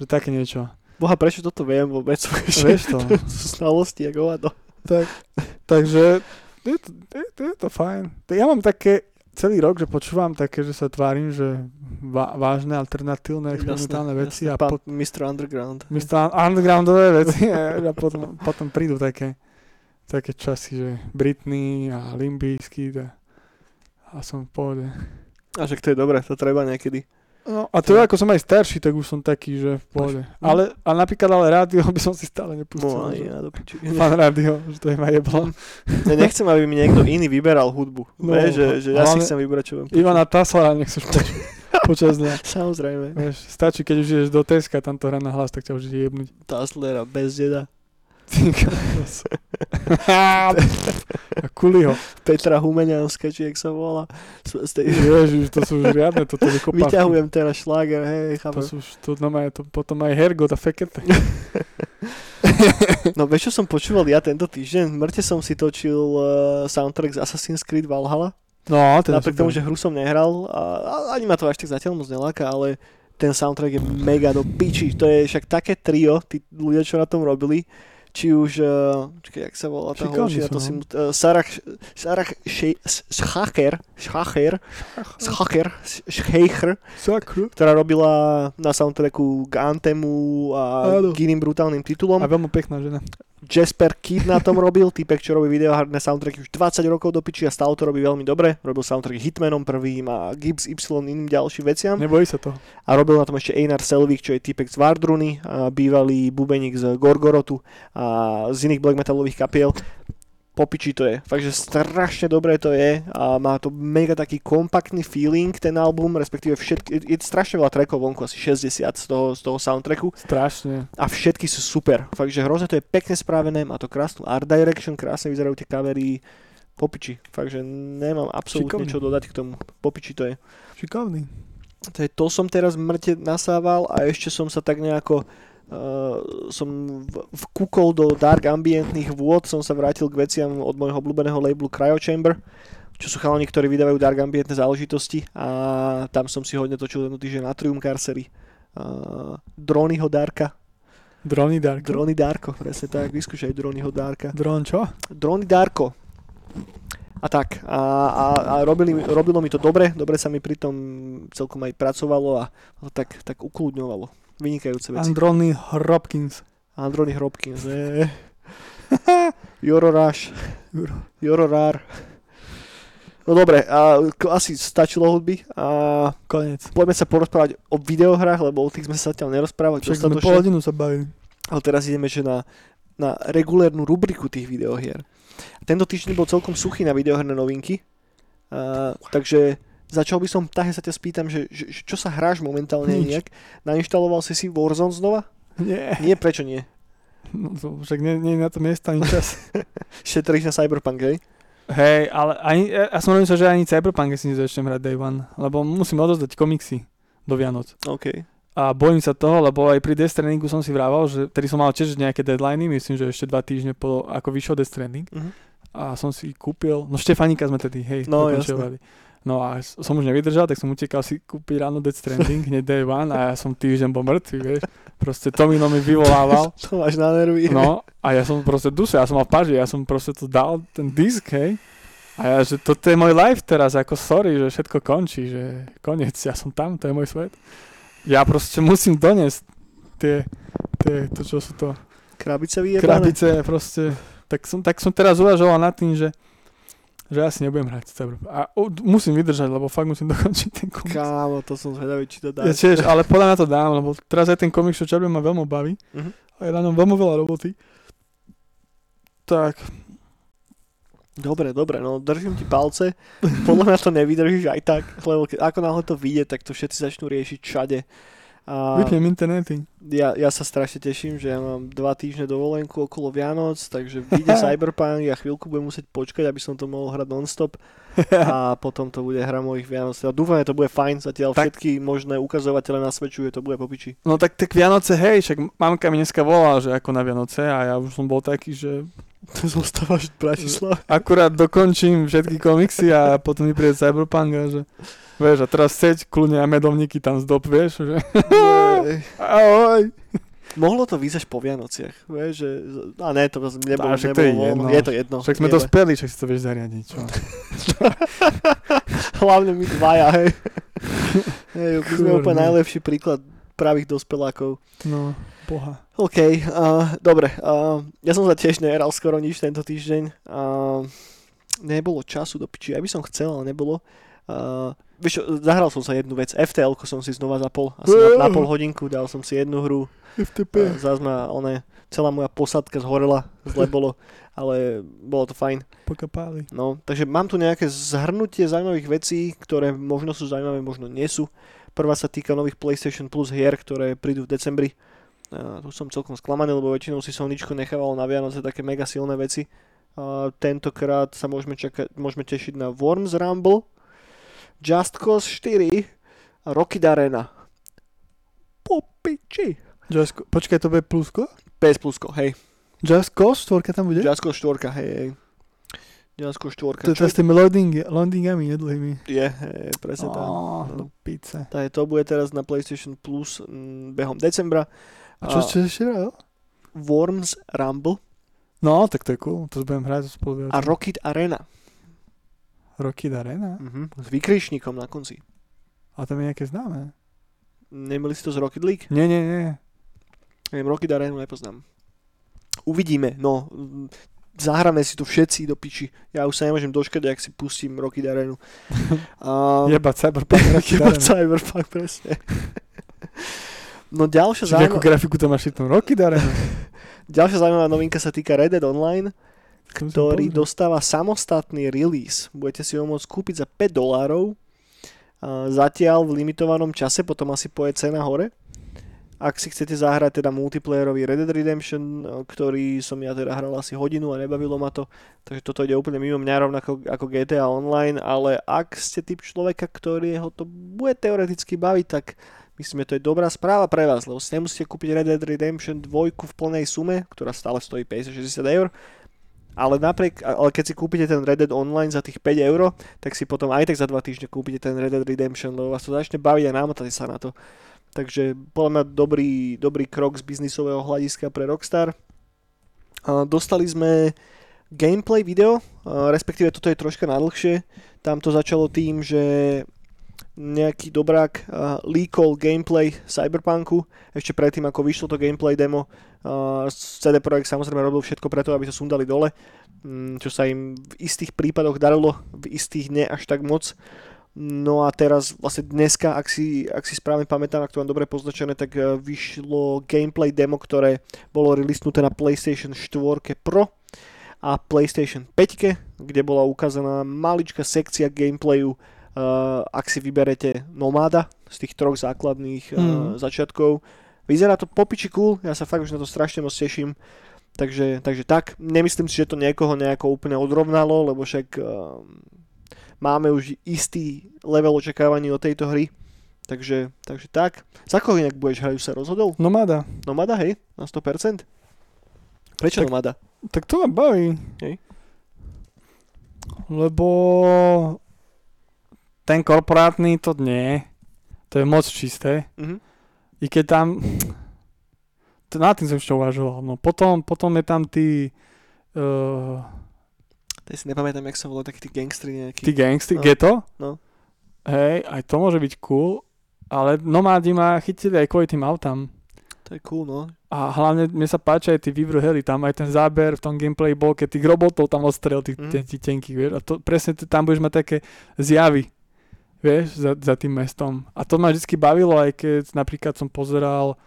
Že také niečo. Boha, prečo toto viem vôbec? Vieš to? To sú znalosti, jak hovado. Tak, takže, je to, je, to, je to fajn. Ja mám také celý rok, že počúvam také, že sa tvárim, že va- vážne, alternatívne, experimentálne veci. Jasne, a pot- mister Underground. mister Undergroundové veci a potom, potom prídu také, také časy, že Britney a Limbisky a, a som v pohode. A že to je dobré, to treba niekedy. No a to je, ako som aj starší, tak už som taký, že v pohode. Ale, ale napríklad ale rádio by som si stále nepustil. Ja Fan rádio, že to je ma jeblo. Ja nechcem, aby mi niekto iný vyberal hudbu. No, vieš, že, že ja si chcem vybrať, čo vám počuť. Ivana Taslera nechceš počuť počas dňa. Samozrejme. Vieš, stačí, keď už ideš do Teska, tam to hrá na hlas, tak ťa už ide jebnúť. Taslera, bez deda. Kuliho. Petra Humeňanská, či jak sa volá. Tej... Ježiš, to sú už riadne, toto je kopávky. Vyťahujem teraz šláger, hej, chápem. To sú už, to, no, to potom aj Hergot a Fekete. No vieš, čo som počúval ja tento týždeň? Mŕte som si točil uh, soundtrack z Assassin's Creed Valhalla. No, ten napriek tomu, že hru som nehral, a, a ani ma to až tak zatiaľ moc neláka, ale ten soundtrack je mega do piči. To je však také trio, tí ľudia, čo na tom robili. Či už, uh, čakaj, jak sa volá tá holčina, to si... Uh, Sarah Shaker, Chaser, Chaser, Chaser, ktorá robila na soundtracku k Anthemu a k iným brutálnym titulom. A veľmi pekná žena. Jesper Kid na tom robil, týpek, čo robí videohardné soundtracky už dvadsať rokov do piči a stále to robí veľmi dobre. Robil soundtrack Hitmanom prvým a Gibbs Y iným ďalším veciam. Nebojí sa toho. A robil na tom ešte Einar Selvik, čo je týpek z Vardruny, bývalý bubeník z Gorgorotu a z iných black metalových kapiel. Po piči to je. Fakt, že strašne dobré to je a má to mega taký kompaktný feeling ten album, respektíve všetky, je strašne veľa trackov vonku, asi šesťdesiat z toho, z toho soundtracku. Strašne. A všetky sú super. Fakt, že hrozne to je pekne spravené, má to krásnu art direction, krásne vyzerajú tie kavery. Po piči. Fakt, že nemám absolútne čo dodať k tomu. Po piči to je. Šikovný. To, to som teraz mŕte nasával a ešte som sa tak nejako... Uh, som vkúkol do dark ambientných vôd, som sa vrátil k veciam od môjho obľúbeného labelu Cryo Chamber, čo sú chalani, ktorí vydávajú dark ambientné záležitosti a tam som si hodne točil jedno týždeň na Triumph Carcery. Uh, Dronyho Darka. Drony Darko. Drony Darko, presne tak, vyskúšaj Dronyho Darka. Dron čo? Drony Darko. A tak, a, a, a robili, robilo mi to dobre, dobre sa mi pritom celkom aj pracovalo a to tak, tak ukľudňovalo. Vynikajúce veci. Androny Hopkins. Androny Hopkins, je. Jororáš. Jororár. No dobre, a asi stačilo hudby a koniec. Poďme sa porozprávať o videohrách, lebo o tých sme sa zatiaľ nerozprávali. Však sme pol hodinu sa bavili. Ale teraz ideme že na, na regulérnu rubriku tých videohier. Tento týždeň bol celkom suchý na videoherné novinky, a, takže... Začal by som, Tahe, sa ťa spýtam, že, že čo sa hráš momentálne nejak? Nainštaloval si si Warzone znova? Nie. Nie, prečo nie? No to však nie, nie na to miesto ani čas. Šetríš na Cyberpunk, hej? Hej, ale ani, ja som rozumiem, že ani Cyberpunk si nezačnem hrať Day One, lebo musím odozdať komiksy do Vianoc. OK. A bojím sa toho, lebo aj pri Death Strandingu som si vrával, že tedy som mal tiež nejaké deadliny, myslím, že ešte dva týždne po, ako vyšiel Death Stranding. Uh-huh. A som si kúpil, no Štefaníka sme tedy, hej, no, dokončovali. Jasne. No a som už nevydržal, tak som utekal si kúpiť ráno Death Stranding, hneď Day One a ja som týždeň bol mŕtvy, vieš. Proste Tomino mi vyvolával. To máš na nervy. No a ja som proste dusel, ja som mal paži, ja som proste to dal, ten disk, hej. A ja, že toto je môj life teraz, ako sorry, že všetko končí, že koniec, ja som tam, to je môj svet. Ja proste musím doniesť tie, tie to čo sú to... Krabice vyjebané. Krabice proste, tak som, tak som teraz uvažoval nad tým, že že ja si nebudem hrať Cyberpunk. A o, musím vydržať, lebo fakt musím dokončiť ten komiks. Kámo, to som zvedavý, či to dá. Ja tiež, ale podľa mňa to dám, lebo teraz aj ten komiks, čo čabie ma veľmi baví. Uh-huh. A je na ňom veľmi veľa roboty. Tak. Dobre, dobre, no držím ti palce. Podľa mňa to nevydržíš aj tak, lebo ke, ako náhle to vyjde, tak to všetci začnú riešiť všade. A vypnem internety. Ja, ja sa strašne teším, že ja mám dva týždne dovolenku okolo Vianoc, takže vyjde Cyberpunk, ja chvíľku budem musieť počkať, aby som to mohol hrať non-stop a potom to bude hra mojich Vianoc. Ja dúfam, že to bude fajn, zatiaľ tak, všetky možné ukazovatele nasvedčujú, to bude po piči. No tak, tak Vianoce, hej, však mamka mi dneska volala, že ako na Vianoce a ja už som bol taký, že... Zostávaš v Bratislave. Akurát dokončím všetky komiksy a potom mi príde Cyberpunk a že... Vieš, a teraz seď kľudne a medovníky tam zdop, vieš, že... Ahoj. Mohlo to výsť až po Vianociach, vieš, že... A ne, to nebolo, a nebolo, to je, jedno. Je to jedno. Však sme to speli, však si to vieš zariadiť, čo? Hlavne my dvaja, hej. Hej, my sme úplne najlepší príklad pravých dospelákov. No, boha. OK, uh, dobre. Uh, ja som sa tiež nejeral skoro nič tento týždeň. Uh, nebolo času do piči, aj by som chcel, ale nebolo. Uh, Vieš, zahral som sa jednu vec, ef té elko som si znova zapol, asi na, na pol hodinku, dal som si jednu hru, ef té pé. Zás ma, ona, celá moja posádka zhorela, zle bolo, ale bolo to fajn. Pokapáli. No, takže mám tu nejaké zhrnutie zaujímavých vecí, ktoré možno sú zaujímavé, možno nie sú. Prvá sa týka nových PlayStation Plus hier, ktoré prídu v decembri. Uh, tu som celkom sklamaný, lebo väčšinou si Sonyčko nechávalo na Vianoce také mega silné veci. Uh, tentokrát sa môžeme, čaka- môžeme tešiť na Worms Rumble, Just Cause štyri a Rocky D'Arena. Po piči. Just, počkaj, to bude plusko? Bez plusko, hej. Just Cause štvorka tam bude? Just Cause štvorka, hej, hej. Just Cause štvorka. To je s tými loadingami nedlhými. Je, hej, presne tak. Ó, do pizza. Takže to bude teraz na PlayStation Plus m, behom decembra. A čo ste ešte hral? Worms Rumble. No, tak to je cool, to budem hrať spolu. A Rocky D'Arena. Roky Darena? Uh-huh. S vykričníkom na konci. A tam je nejaké známe. Nemili si to z Rocket League? Nie, nie, nie. Neviem, Rocket Arenu nepoznám. Uvidíme, no. Zahráme si to všetci do piči. Ja už sa nemôžem dočkať, ak si pustím Rocket Arenu. um, Jeba Cyberpunk. Jeba Cyberpunk, presne. No ďalšia zaujímavá... Čiže ako grafiku tam máš všetko Rocket Arenu. Ďalšia zaujímavá novinka sa týka Red Dead Online, ktorý dostáva samostatný release. Budete si ho môcť kúpiť za päť dolárov. Zatiaľ v limitovanom čase, potom asi poje cena hore. Ak si chcete zahrať teda multiplayerový Red Dead Redemption, ktorý som ja teda hral asi hodinu a nebavilo ma to, takže toto ide úplne mimo mňa, rovnako ako gé té á Online, ale ak ste typ človeka, ktorého to bude teoreticky baviť, tak myslím, že to je dobrá správa pre vás, lebo si nemusíte kúpiť Red Dead Redemption dva v plnej sume, ktorá stále stojí päťdesiat až šesťdesiat eur. Ale napriek, ale keď si kúpite ten Red Dead Online za tých päť eur, tak si potom aj tak za dva týždne kúpite ten Red Dead Redemption, lebo vás to začne baviť a namotáte sa na to. Takže podľa mňa dobrý, dobrý krok z biznisového hľadiska pre Rockstar. Dostali sme gameplay video, respektíve toto je troška nadlhšie. Tam to začalo tým, že nejaký dobrák uh, leakol gameplay Cyberpunku ešte predtým, ako vyšlo to gameplay demo. uh, cé dé Projekt samozrejme robil všetko preto, aby to sundali dole, mm, čo sa im v istých prípadoch darilo, v istých nie až tak moc. No a teraz vlastne dneska, ak si, ak si správne pamätám, ak to mám dobre poznačené, tak uh, vyšlo gameplay demo, ktoré bolo releasnuté na PlayStation štyri Pro a PlayStation päť, kde bola ukázaná maličká sekcia gameplayu. Uh, ak si vyberete Nomáda z tých troch základných uh, mm. začiatkov. Vyzerá to popiči cool, ja sa fakt už na to strašne moc teším. Takže, takže tak, nemyslím si, že to niekoho nejako úplne odrovnalo, lebo však uh, máme už istý level očakávaní od tejto hry. Takže, takže tak. Za koho inak budeš hrať, už sa rozhodol? Nomáda. Nomáda, hej, na sto percent. Prečo tak, Nomáda? Tak to ma baví. Hej. Lebo... Ten korporátny to nie. To je moc čisté. Mm-hmm. I keď tam... To nad tým som ešte uvažoval. No potom, potom je tam tí... Uh, Teď si nepamätám, jak sa volá, takí tí gangstri nejakí. Tí gangstri? No. Ghetto? No. Hej, aj to môže byť cool. Ale nomádi ma chytili aj kvôli tým autám. To je cool, no. A hlavne mne sa páči aj tí výbruhely, tam aj ten záber v tom gameplay bol, keď tých robotov tam ostrel, tých mm. tenkých, vieš. A to, presne tam budeš mať také zjavy. Vieš, za, za tým mestom. A to ma vždy bavilo, aj keď napríklad som pozeral,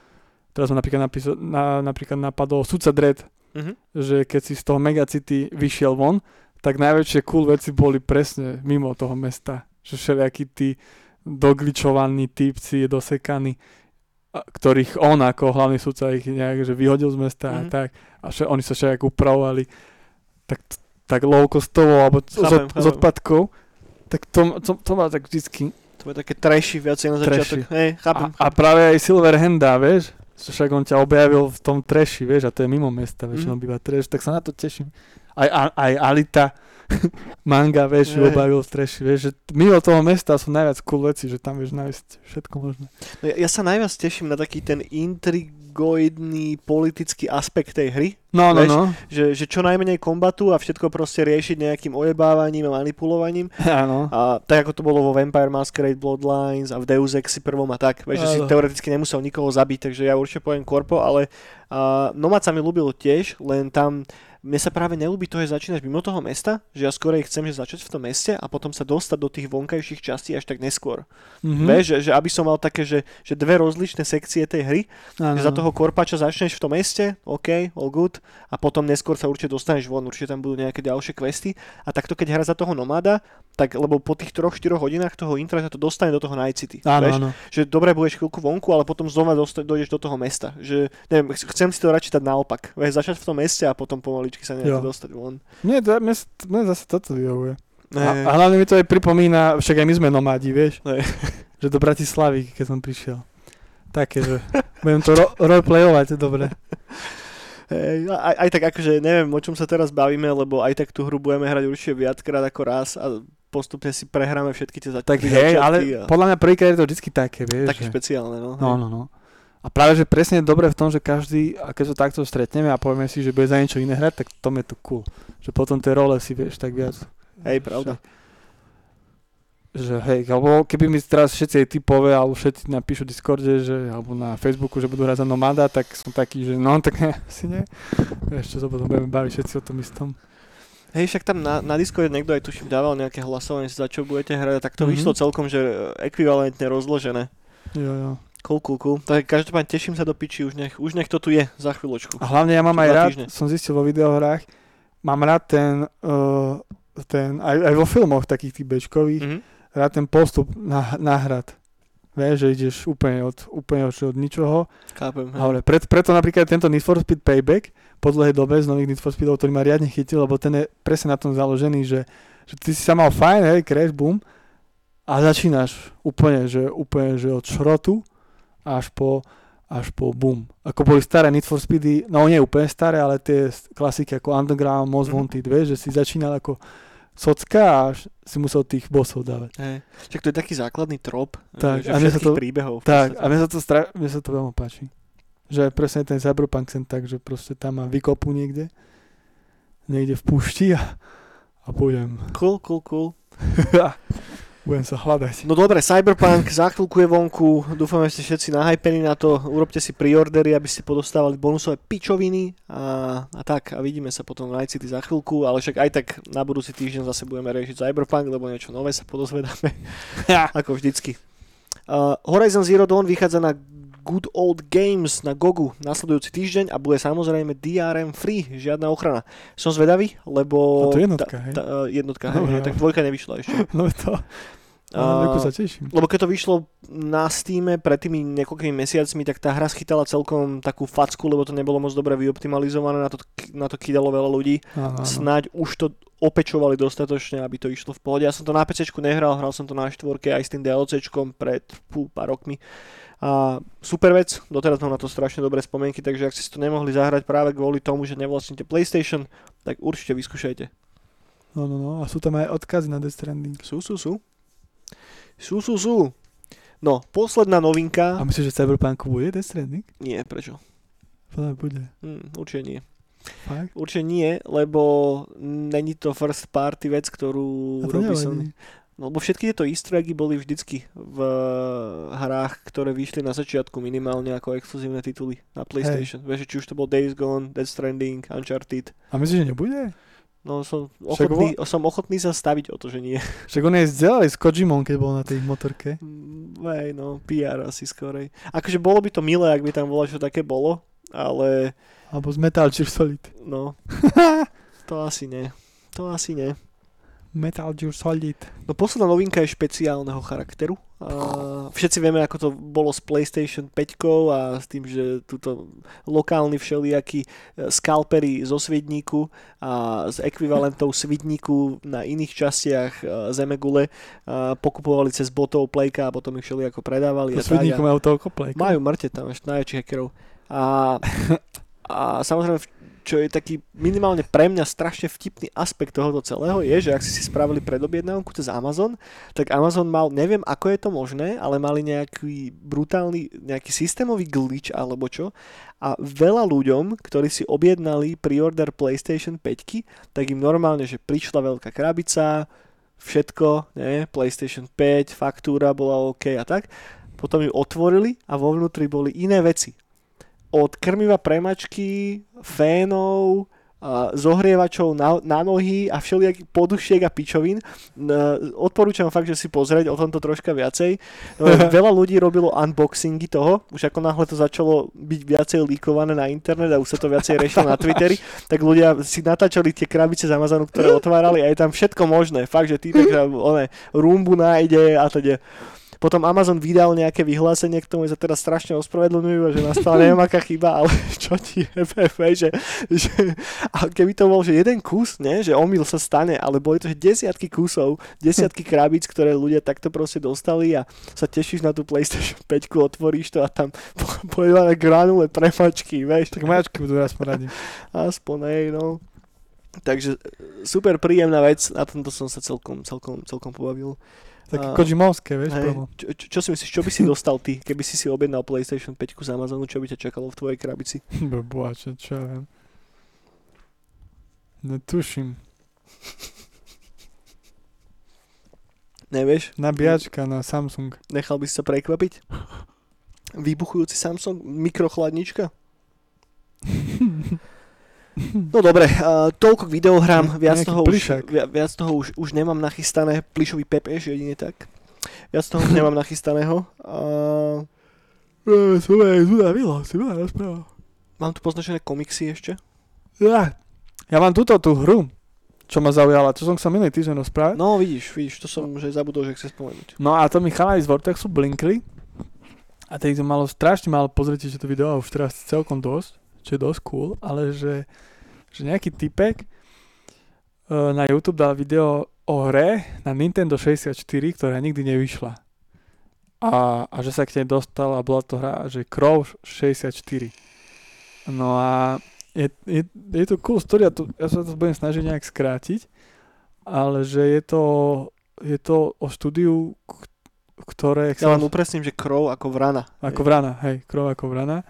teraz ma napríklad, napiso, na, napríklad napadol Sudca Dredd, mm-hmm. že keď si z toho megacity vyšiel von, tak najväčšie cool veci boli presne mimo toho mesta. Že všelijakí tí dogličovaní týpci, dosekaní, ktorých on ako hlavný sudca ich nejak že vyhodil z mesta mm-hmm. a tak. A še, oni sa všelijak upravovali tak, tak low-costovo alebo chápem, z, chápem. z odpadkov. Tak to, to, to má tak vždycky... To je také trashy viacej na začiatok. Hej, chápem. A, a práve aj Silverhanda, vieš? Však on ťa objavil v tom trashy, vieš? A to je mimo mesta, vieš? Mm. On býva trash, tak sa na to teším. Aj, aj, aj Alita manga, vieš? Hey. Objavil v trashy, vieš? Že mimo toho mesta sú najviac cool veci, že tam vieš nájsť všetko možné. No ja, ja sa najviac teším na taký ten intrigoidný politický aspekt tej hry. No, no, Veš, no. Že, že čo najmenej kombatu a všetko proste riešiť nejakým ojebávaním a manipulovaním. Áno. A tak ako to bolo vo Vampire Masquerade Bloodlines a v Deus Exi prvom a tak. Veš, že si teoreticky nemusel nikoho zabiť, takže ja určite poviem korpo, ale uh, Nomad sa mi ľúbilo tiež, len tam mne sa práve neľúbi to, že začínaš mimo toho mesta, že ja skorej chcem že začať v tom meste a potom sa dostať do tých vonkajších častí až tak neskôr. Mm-hmm. Veš, že, že aby som mal také, že, že dve rozličné sekcie tej hry, áno. Že za toho korpača začneš v tom meste, OK, all good. A potom neskôr sa určite dostaneš von, určite tam budú nejaké ďalšie questy. A takto keď hra za toho nomáda, tak lebo po tých troch štyroch hodinách toho intra sa to dostane do toho Night City. Áno, vieš? Áno. Že dobre budeš chvíľku vonku, ale potom znova dosta- dojdeš do toho mesta. Že, neviem, chcem si to radšej dať naopak. Vieš, začať v tom meste a potom pomaličky sa nejak dostať von. Nie, to, mne, mne zase toto vyhovuje. A, a hlavne mi to aj pripomína, však aj my sme nomádi, vieš? Že do Bratislavy, keď som prišiel. Také, že budem to ro- roleplayovať, dobre. Aj, aj tak akože neviem, o čom sa teraz bavíme, lebo aj tak tú hru budeme hrať určite viackrát ako raz a postupne si prehráme všetky tie začiatky. Tak hej, ale a... podľa mňa prvýkrát je to vždycky také, vieš. Také že... špeciálne, no. No, no, no. A práve, že presne je dobre v tom, že každý, a keď sa so takto stretneme a povieme si, že bude za niečo iné hrať, tak v tom je to cool. Že potom tie role si vieš tak viac. Hej, pravda. Však. že hej, alebo keby mi teraz všetci aj typové, alebo všetci napíšu v Discorde, že, alebo na Facebooku, že budú hrať za Nomada, tak som taký, že no, tak ne, asi nie. Ešte sa potom budeme baviť všetci o tom istom. Hej, však tam na, na Discorde niekto aj tuším dával nejaké hlasovanie, za čo budete hrať, tak to mm-hmm. vyšlo celkom, že ekvivalentne rozložené. Jo, jo. Cool, cool, cool. Tak každopádne teším sa do piči, už nech, už nech to tu je za chvíľočku. A hlavne ja mám aj rád, týždne. Som zistil vo videohrách, mám rád ten, uh, ten aj, aj vo filmoch takých tých bečkových, mm-hmm. rád ten postup na, na hrad. Vieš, že ideš úplne od, úplne od, od ničoho. Chápem. Ale pred, preto napríklad tento Need for Speed Payback po dlhej dobe z nových Need for Speedov, ktorý ma riadne chytil, lebo ten je presne na tom založený, že, že ty si sa mal fajn, hej, crash, boom, a začínaš úplne, že úplne, že od šrotu až po, až po boom. Ako boli staré Need for Speedy, no nie úplne staré, ale tie klasiky ako Underground, Most mm. Wanted, vieš, že si začínal ako socka a si musel tých bossov dávať. Hej. Však to je taký základný trop tak, že všetkých to, príbehov. Tak, a mne sa to, stra- mne sa to veľmi páči. Že presne ten Cyberpunk sem tak, že proste tam mám vykopu niekde, niekde v púšti a, a budem. Cool, cool, cool. Budem sa hľadať. No dobre, Cyberpunk za chvíľku je vonku, dúfam, že ste všetci nahypení na to, urobte si preordery, aby ste podostávali bonusové pičoviny a, a tak, a vidíme sa potom v Night City za chvíľku, ale však aj tak na budúci týždeň zase budeme riešiť Cyberpunk, lebo niečo nové sa podozvedáme, ako vždycky. Uh, Horizon Zero Dawn vychádza na Good Old Games na Gogu nasledujúci týždeň a bude samozrejme dé er em free, žiadna ochrana. Som zvedavý, lebo... A to je jednotka, hej? Ta, uh, jednotka, no, hej, no, hej, tak dvojka nevyšla ešte. No to... Uh, lebo keď to vyšlo na Steame pred tými niekoľkými mesiacmi, tak tá hra schytala celkom takú facku, lebo to nebolo moc dobre vyoptimalizované, na to, na to kydalo veľa ľudí. Aha, snáď no. Už to opečovali dostatočne, aby to išlo v pohode. Ja som to na pé céčku nehral, hral som to na štvorke aj s tým DLCčkom pred pú, pár rokmi. A super vec, doteraz mám na to strašne dobré spomienky, takže ak ste si to nemohli zahrať práve kvôli tomu, že nevlastníte PlayStation, tak určite vyskúšajte. No, no, no, a sú tam aj odkazy na Death Stranding. Sú, sú, sú. Sú, sú, sú. No, posledná novinka. A myslíš, že Cyberpunku bude Death Stranding? Nie, prečo? Podľa bude. Mm, určite nie. Fakt? Určite nie, lebo není to first party vec, ktorú robí som... No, lebo všetky tieto easter eggy boli vždycky v hrách, ktoré vyšli na začiatku minimálne ako exkluzívne tituly na PlayStation. Hey. Vieš, či už to bol Days Gone, Death Stranding, Uncharted. A myslíš, že nebude? No som ochotný, však, som ochotný sa staviť o to, že nie. Však on je vzdelali s Kojimom, keď bol na tej motorke. Hej, no, pé er asi skorej. Akože bolo by to milé, ak by tam bolo, čo také bolo, ale... Alebo z Metal Gear Solid. No, to asi nie. To asi nie. Metal Gear Solid. No posledná novinka je špeciálneho charakteru. A všetci vieme, ako to bolo s PlayStation päťkou a s tým, že túto lokálny všelijakí skalpery zo Svidníku a z ekvivalentov Svidníku na iných častiach Zemegule pokupovali cez botov Playka a potom ich všelijako predávali. Po Svidníku majú toľko Playka? Majú mŕte tam ešte najväčších hackerov. A, a samozrejme, čo je taký minimálne pre mňa strašne vtipný aspekt tohoto celého je, že ak si si spravili predobjednávku cez Amazon, tak Amazon mal, neviem ako je to možné, ale mali nejaký brutálny, nejaký systémový glitch alebo čo a veľa ľuďom, ktorí si objednali preorder PlayStation päťky, tak im normálne, že prišla veľká krabica, všetko, ne, PlayStation päť, faktúra bola OK a tak, potom ju otvorili a vo vnútri boli iné veci. Od krmiva premačky, fénov, zohrievačov na, na nohy a všelijakých podušiek a pičovín. Odporúčam fakt, že si pozrieť o tomto troška viacej. Veľa ľudí robilo unboxingy toho, už ako náhle to začalo byť viacej líkované na internet a už sa to viacej riešilo na Twitteri, tak ľudia si natáčali tie krabice z Amazonu, ktoré otvárali a je tam všetko možné. Fakt, že týpek one, rumbu nájde a teda... Potom Amazon vydal nejaké vyhlásenie k tomu, že sa teraz strašne ospravedlňujú, že nastala neviem aká chyba, ale čo ti je, že, že a keby to bol, že jeden kus, ne, že omyl sa stane, ale boli to že desiatky kusov, desiatky krabíc, ktoré ľudia takto proste dostali a sa tešíš na tú PlayStation päťku, otvoríš to a tam pojela na granule premačky, vieš. Tak mačky budú aspoň radi. Aspoň, hej, no. Takže super príjemná vec, na tomto som sa celkom, celkom, celkom pobavil. Také Kojimovské, vieš, prvo. Čo, čo, čo si myslíš, čo by si dostal ty, keby si si objednal PlayStation päť z Amazonu, čo by ťa čakalo v tvojej krabici? Bože, čo ja viem. Netuším. Nevieš? Nabíjačka na Samsung. Nechal by si sa prekvapiť? Výbuchujúci Samsung? Mikrochladnička? No dobre, uh, toľko k videohrám, viac toho, už, viac toho už, už nemám nachystané, plišový pepeš jedine tak, viac toho už nemám nachystaného. Uh, mám tu poznačené komiksy ešte. Ja, ja mám túto tú hru, čo ma zaujala, čo som sa minulý týždeň rozprával. No vidíš, vidíš, to som že zabudol, že chcem spomenúť. No a to mi chalani z Vortexu blinkli a tak to malo strašne málo pozrieť, že to video už teraz celkom dosť. Čo je dosť cool, ale že, že nejaký typek uh, na YouTube dal video o hre na Nintendo šesťdesiatštyri, ktorá nikdy nevyšla. A, a že sa k nej dostala, bola to hra, že Crow šesťdesiatštyri. No a je, je, je to cool story, ja, to, ja sa to budem snažiť nejak skrátiť, ale že je to, je to o štúdiu, ktoré... Ja vám upresním, že Crow ako vrana. Ako vrana, hej, Crow ako vrana.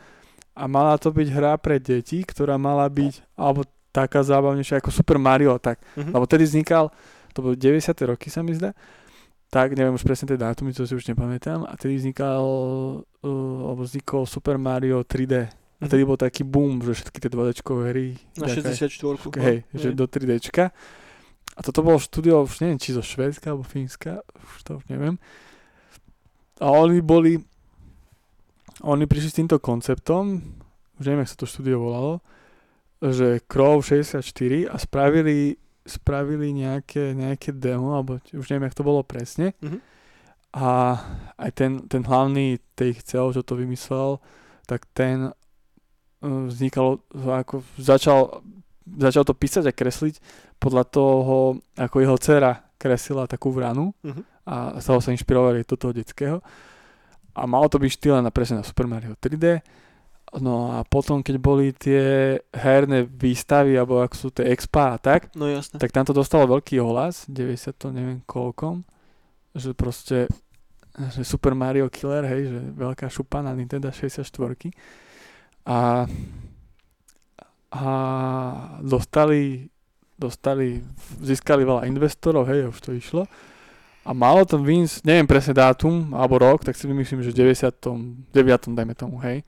A mala to byť hra pre deti, ktorá mala byť, alebo taká zábavnejšia ako Super Mario, tak. Mm-hmm. Lebo tedy vznikal, to bolo deväťdesiate roky sa mi zdá, tak neviem už presne tie dátumy, to si už nepamätám, a tedy vznikal, uh, alebo vznikol Super Mario tri dé. Mm-hmm. A tedy bol taký boom, že všetky tie dvadečkové hry. Na šesťdesiatštyri. Hej, hej, že do tri déčka. A toto bolo štúdio, už neviem, či zo Švédska, alebo Fínska, už to už neviem. A oni boli... Oni prišli s týmto konceptom, už neviem, jak sa to štúdio volalo, že Crow šesťdesiatštyri a spravili, spravili nejaké, nejaké demo, alebo už neviem, jak to bolo presne. Mm-hmm. A aj ten, ten hlavný tých celov, čo to vymyslel, tak ten vznikalo, ako začal, začal to písať a kresliť podľa toho, ako jeho dcera kreslila takú vranu, mm-hmm, a z toho sa inšpirovali do toho detského. A malo to byť štýle na presne na Super Mario tri dé. No a potom, keď boli tie herné výstavy, alebo ako sú tie expa a tak, no, tak tam to dostalo veľký ohlas, deväťdesiat to neviem koľkom, že proste že Super Mario Killer, hej, že veľká šupa na Nintendo šesťdesiatštyri. A, a dostali, dostali, získali veľa investorov, hej, už to išlo. A málo tam Vince, neviem presne dátum, alebo rok, tak si myslím, že v deväťdesiatom deviatom dajme tomu, hej.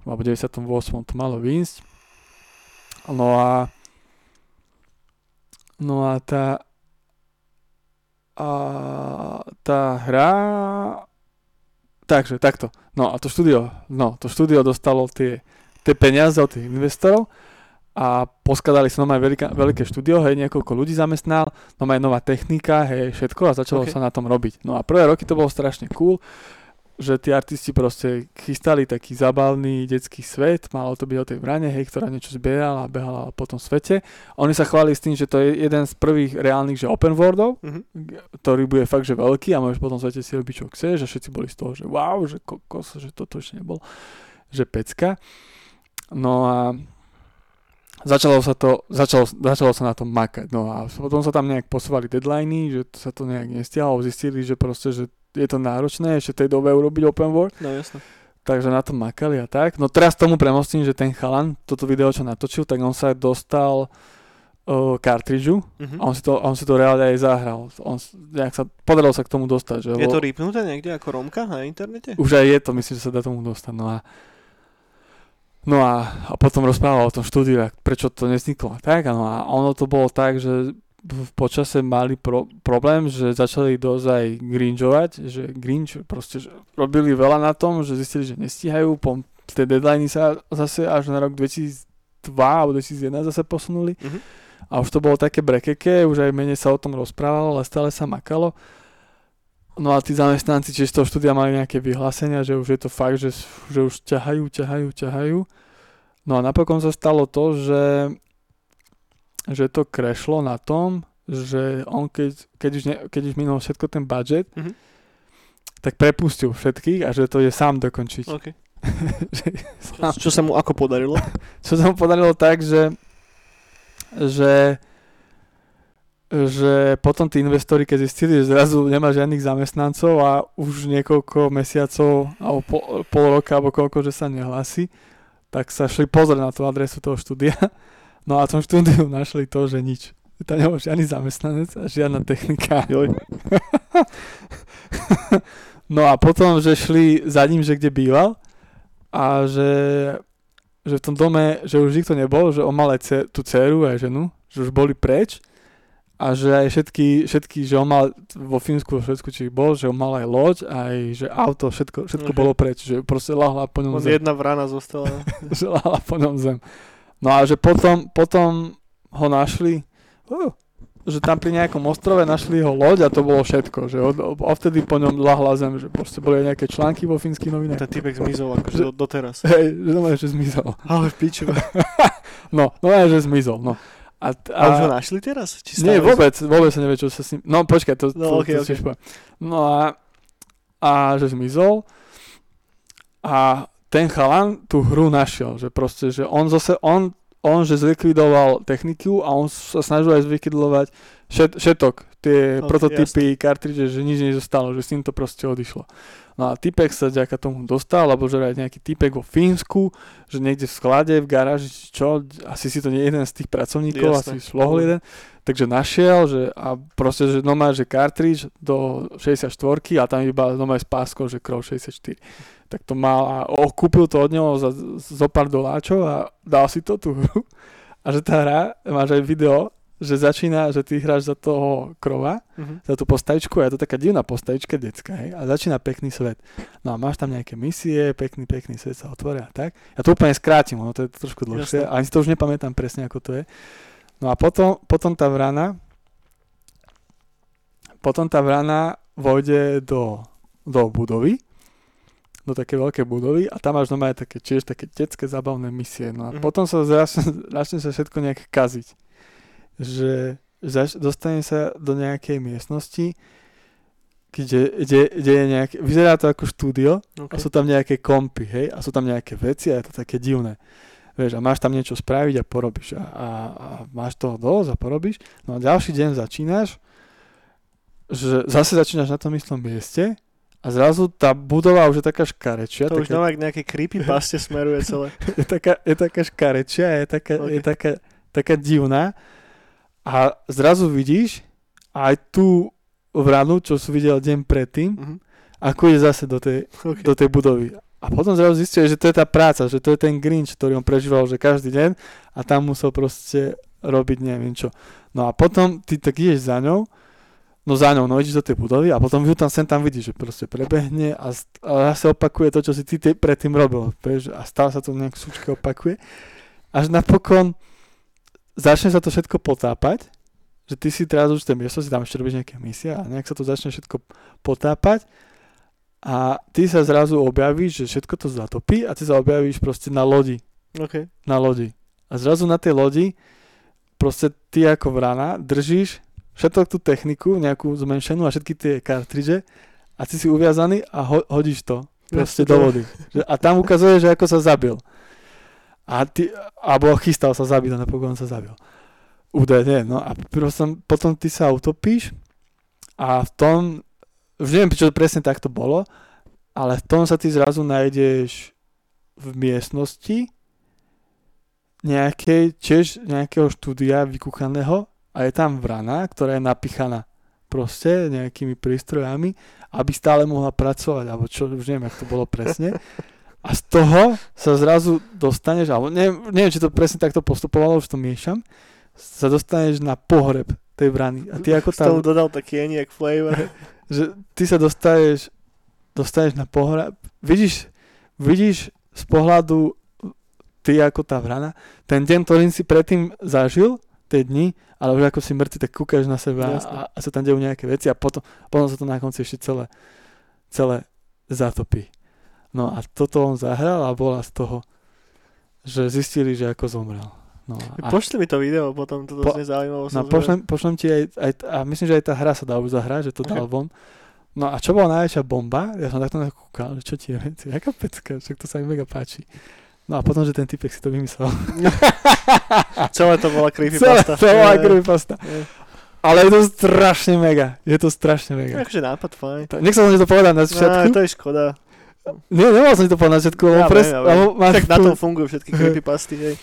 Alebo v deväťdesiatom ôsmom to malo Vince. No a... No a tá... A tá hra... Takže, takto. No a to štúdio, no, to štúdio dostalo tie, tie peniaze od tých investorov a poskladali sa nové veľké štúdio, hej, niekoľko ľudí zamestnal, nové nová technika, hej, všetko a začalo okay. sa na tom robiť. No a prvé roky to bolo strašne cool, že tí artisti proste chystali taký zabavný detský svet, malo to byť o tej vrane, hej, ktorá niečo zbierala a behala po tom svete. A oni sa chválili s tým, že to je jeden z prvých reálnych, že open worldov, mm-hmm, ktorý bude fakt, že veľký a môžeš po tom svete si robiť, čo chceš a všetci boli z toho, že wow, že kokos, že toto ešte nebol, že pecka. No a Začalo sa to, začalo, začalo sa na tom makať, no a potom sa tam nejak posúvali deadliny, že sa to nejak nestiahlo, zistili, že proste, že je to náročné ešte v tej dobe urobiť open world. No jasne. Takže na tom makali a tak. No teraz tomu premostím, že ten chalan, toto video, čo natočil, tak on sa dostal uh, kartridžu, uh-huh, a on si, to, on si to reálne aj zahral. On, nejak sa, podarilo sa k tomu dostať. Že, je to ripnuté niekde ako romka na internete? Už aj je to, myslím, že sa dá tomu dostať, no a No a, a potom rozprával o tom štúdiu, prečo to nevzniklo. Tak, no a ono to bolo tak, že v počase mali pro, problém, že začali dosť aj grinčovať, že grinč proste že robili veľa na tom, že zistili, že nestíhajú, po tie deadliny sa zase až na rok dvetisícdva alebo dvetisícjeden zase posunuli. Mm-hmm. A už to bolo také brekeke, už aj menej sa o tom rozprávalo, ale stále sa makalo. No a tí zamestnanci, či z toho štúdia mali nejaké vyhlásenia, že už je to fakt, že, že už ťahajú, ťahajú, ťahajú. No a napokon sa stalo to, že, že to krešlo na tom, že on keď, keď, už, ne, keď už minul všetko ten budget, mm-hmm, tak prepustil všetkých a že to je sám dokončiť. Okay. že, sám. Čo, čo sa mu ako podarilo? Čo sa mu podarilo tak, že... že že potom tí investori, keď zistili, že zrazu nemá žiadnych zamestnancov a už niekoľko mesiacov alebo pol, pol roka, alebo koľko, že sa nehlási, tak sa šli pozrieť na tú adresu toho štúdia. No a v tom štúdiu našli to, že nič. Tam nebol žiadny zamestnanec a žiadna technika. No a potom, že šli za ním, že kde býval a že, že v tom dome, že už nikto nebol, že on mal aj ce, tú dceru aj ženu, že už boli preč a že aj všetky, všetky že on mal vo Fínsku, vo Švédsku, či bol, že on mal aj loď, aj že auto, všetko, všetko okay. Bolo preč, že proste lahla po ňom on zem. Jedna vrana zostala. Že lahla po ňom zem. No a že potom, potom ho našli, uh, že tam pri nejakom ostrove našli ho loď a to bolo všetko, že odvtedy po ňom lahla zem, že proste boli nejaké články vo fínskych novinách. Ten typek zmizol akože do, doteraz. Hej, že no, že zmizol. Ale v piču. No, no ja, že zmizol, no. A, a, a už ho našli teraz? Či nie, vôbec, vôbec sa nevie, čo sa s ním... No počkaj, to, no, to, okay, to okay. Si už poviem. No a, a že zmizol a ten chalan tú hru našiel, že proste, že on zase, on On, že zlikvidoval techniku a on sa snažil aj zlikvidovať šet, všetok, tie okay, prototypy, jasne. Kartridže, že nič nezostalo, že s ním to proste odišlo. No a typek sa vďaka tomu dostal, alebo že aj nejaký typek vo Fínsku, že niekde v sklade, v garáži, čo, asi si to nie je jeden z tých pracovníkov, jasne. Asi šlohol jeden, takže našiel, že a proste, že normálne, že kartridž do šesťdesiatštyri a tam iba normálne s páskou, že krov šesťdesiatštyri. Tak to mal a kúpil to od neho za zo pár doláčov a dal si to tú hru. A že tá hra, máš aj video, že začína, že ty hráš za toho krova, uh-huh. Za tú postavičku a je to taká divná postavička detská, hej, a začína pekný svet. No a máš tam nejaké misie, pekný, pekný svet sa otvoria a tak. Ja to úplne skrátim, ono to je trošku dlhšie, ale si to už nepamätám presne, ako to je. No a potom, potom tá vrana, potom tá vrana vojde do, do budovy, do také veľké budovy a tam máš doma aj také, tiež také detské zábavné misie. No a mm-hmm. Potom sa začne sa všetko nejak kaziť. Že zač, dostane sa do nejakej miestnosti, kde, kde, kde je nejaké, vyzerá to ako štúdio okay. A sú tam nejaké kompy, hej, a sú tam nejaké veci a je to také divné. Vieš, a máš tam niečo spraviť a porobíš a, a, a máš toho dosť a porobíš. No a ďalší deň začínaš, že zase začínaš na tom istom mieste a zrazu tá budova už je taká škarečia. To taká, už nová k nejakej creepypaste smeruje celé. Je taká, je taká škarečia, je taká, okay. Je taká, taká divná. A zrazu vidíš aj tú vranu, čo si videl deň predtým, mm-hmm. Ako je zase do tej, okay. Do tej budovy. A potom zrazu zistíš, že to je tá práca, že to je ten Grinch, ktorý on prežíval že každý deň a tam musel proste robiť neviem čo. No a potom ty tak ideš za ňou, no za ňou, no ideš do tej budovy a potom ju tam sem tam vidíš, že proste prebehne a, st- a sa opakuje to, čo si ty te- predtým robil. Prež, a stále sa to nejak súčke opakuje. Až napokon začne sa to všetko potápať, že ty si teraz už v tej miestnosti, tam ešte robíš nejaké misie a nejak sa to začne všetko potápať a ty sa zrazu objavíš, že všetko to zatopí a ty sa objavíš proste na lodi. Okay. Na lodi. A zrazu na tej lodi proste ty ako vrana držíš všetko tú techniku, nejakú zmenšenú a všetky tie kartridže a ty si uviazaný a ho- hodíš to proste do vody. A tam ukazuje, že ako sa zabil. A ty, alebo chystal sa zabiť a napokon sa zabil. Údajne, no a proste, potom ty sa utopíš a v tom, už neviem, čo presne tak to bolo, ale v tom sa ty zrazu nájdeš v miestnosti nejakej, tiež nejakého štúdia vykúchaného. A je tam vrana, ktorá je napichaná proste nejakými prístrojami, aby stále mohla pracovať, alebo čo, už neviem, jak to bolo presne. A z toho sa zrazu dostaneš, alebo neviem, neviem či to presne takto postupovalo, už to miešam, sa dostaneš na pohreb tej vrany. A ty ako tam... Z toho dodal taký eniak flavor. Že ty sa dostaneš, dostaneš na pohreb. Vidíš, vidíš z pohľadu ty ako tá vrana, ten deň, ktorým si predtým zažil, tie dni, ale už ako si mŕtvy, tak kúkaš na seba a, a sa tam dejú nejaké veci a potom, potom sa to na konci ešte celé, celé zatopí. No a toto on zahral a bola z toho, že zistili, že ako zomrel. No a pošli mi to video, potom to dosť po, nezaujímavo. No pošlem, pošlem ti aj, aj, a myslím, že aj tá hra sa dá už zahrať, že to okay. Dal von. No a čo bola najväčšia bomba? Ja som takto nakúkal, že čo ti je veci, jaká pecka, však to sa mi mega páči. No a potom, že ten typek si to vymyslel. Celé to bola creepypasta. Celé to bola creepypasta. Je. Ale je to strašne mega. Je to strašne mega. Akože nápad fajn. Nech sa som to povedal na všetku. No, to je škoda. Nie, nemal som to povedať na všetku. Ja, pres... ja, ja, ja. Tak na tom fungujú všetky creepypasty. Hej.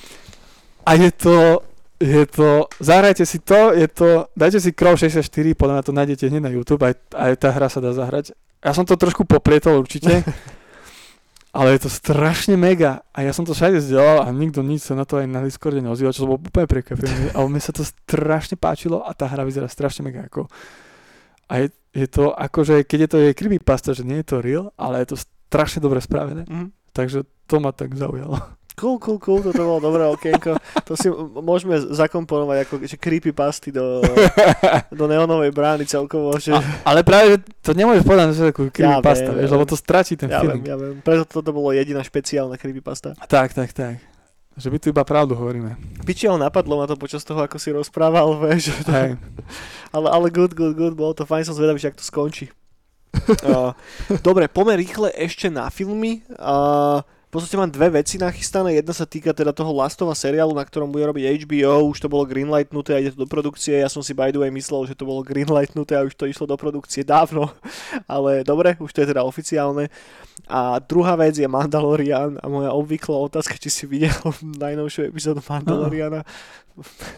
A je to Je to, zahrajte si to, je to, dajte si Crow šesťdesiatštyri, podľa mňa to nájdete hneď na YouTube, aj, aj tá hra sa dá zahrať. Ja som to trošku poplietol určite, ale je to strašne mega a ja som to všade zdelal a nikto nič sa na to aj na Discorde neozýval, čo som bol úplne prekvapený, ale mne sa to strašne páčilo a tá hra vyzerá strašne mega ako. A je, je to akože, keď je to jej creepypasta, že nie je to real, ale je to strašne dobre spravené, mm. takže to ma tak zaujalo. Cool, cool, cool, toto bolo dobré okienko. To si môžeme zakomponovať ako creepypasty do, do neonovej brány celkovo. Že... A, ale práve to nemôžeš povedať, že je ako creepypasta, ja viem, vieš, lebo to stratí ten ja feeling. Ja viem, preto toto bolo jediná špeciálna creepypasta. Tak, tak, tak. Že by tu iba pravdu hovoríme. Piči, ale napadlo ma to počas toho, ako si rozprával, vieš. ale, ale good, good, good, bolo to fajn, som zvedavý, že ak to skončí. uh, dobre, poďme rýchle ešte na filmy. Uh, V podstate mám dve veci nachystané, jedna sa týka teda toho Lastova seriálu, na ktorom bude robiť há bé ó, už to bolo greenlightnuté a ide to do produkcie, ja som si by the way myslel, že to bolo greenlightnuté a už to išlo do produkcie dávno, ale dobre, už to je teda oficiálne. A druhá vec je Mandalorian a moja obvyklá otázka, či si videl najnovšiu epizódu Mandaloriana.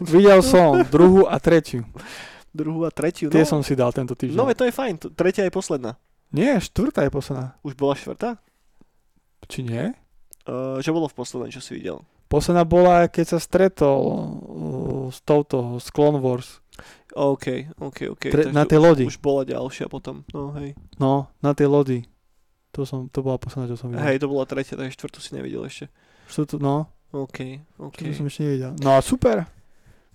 Videl som druhú a tretiu. Druhú a tretiu, no. Tie som si dal tento týždeň. No, to je fajn, tretia je posledná. Nie, štvrtá je posledná. Už bola štvrtá? Či nie? Uh, že bolo v poslednej, čo si videl? Posledná bola, keď sa stretol uh, s touto, s Clone Wars. OK, OK, OK. Tre, na tej lodi. Už bola ďalšia potom, no hej. No, na tej lodi. To, som, to bola posledná, čo som videl. Hej, to bola tretia, takže štvrtú si nevidel ešte. Štvrtú, no. OK, OK. Štvrtú som ešte nevidel. No a super.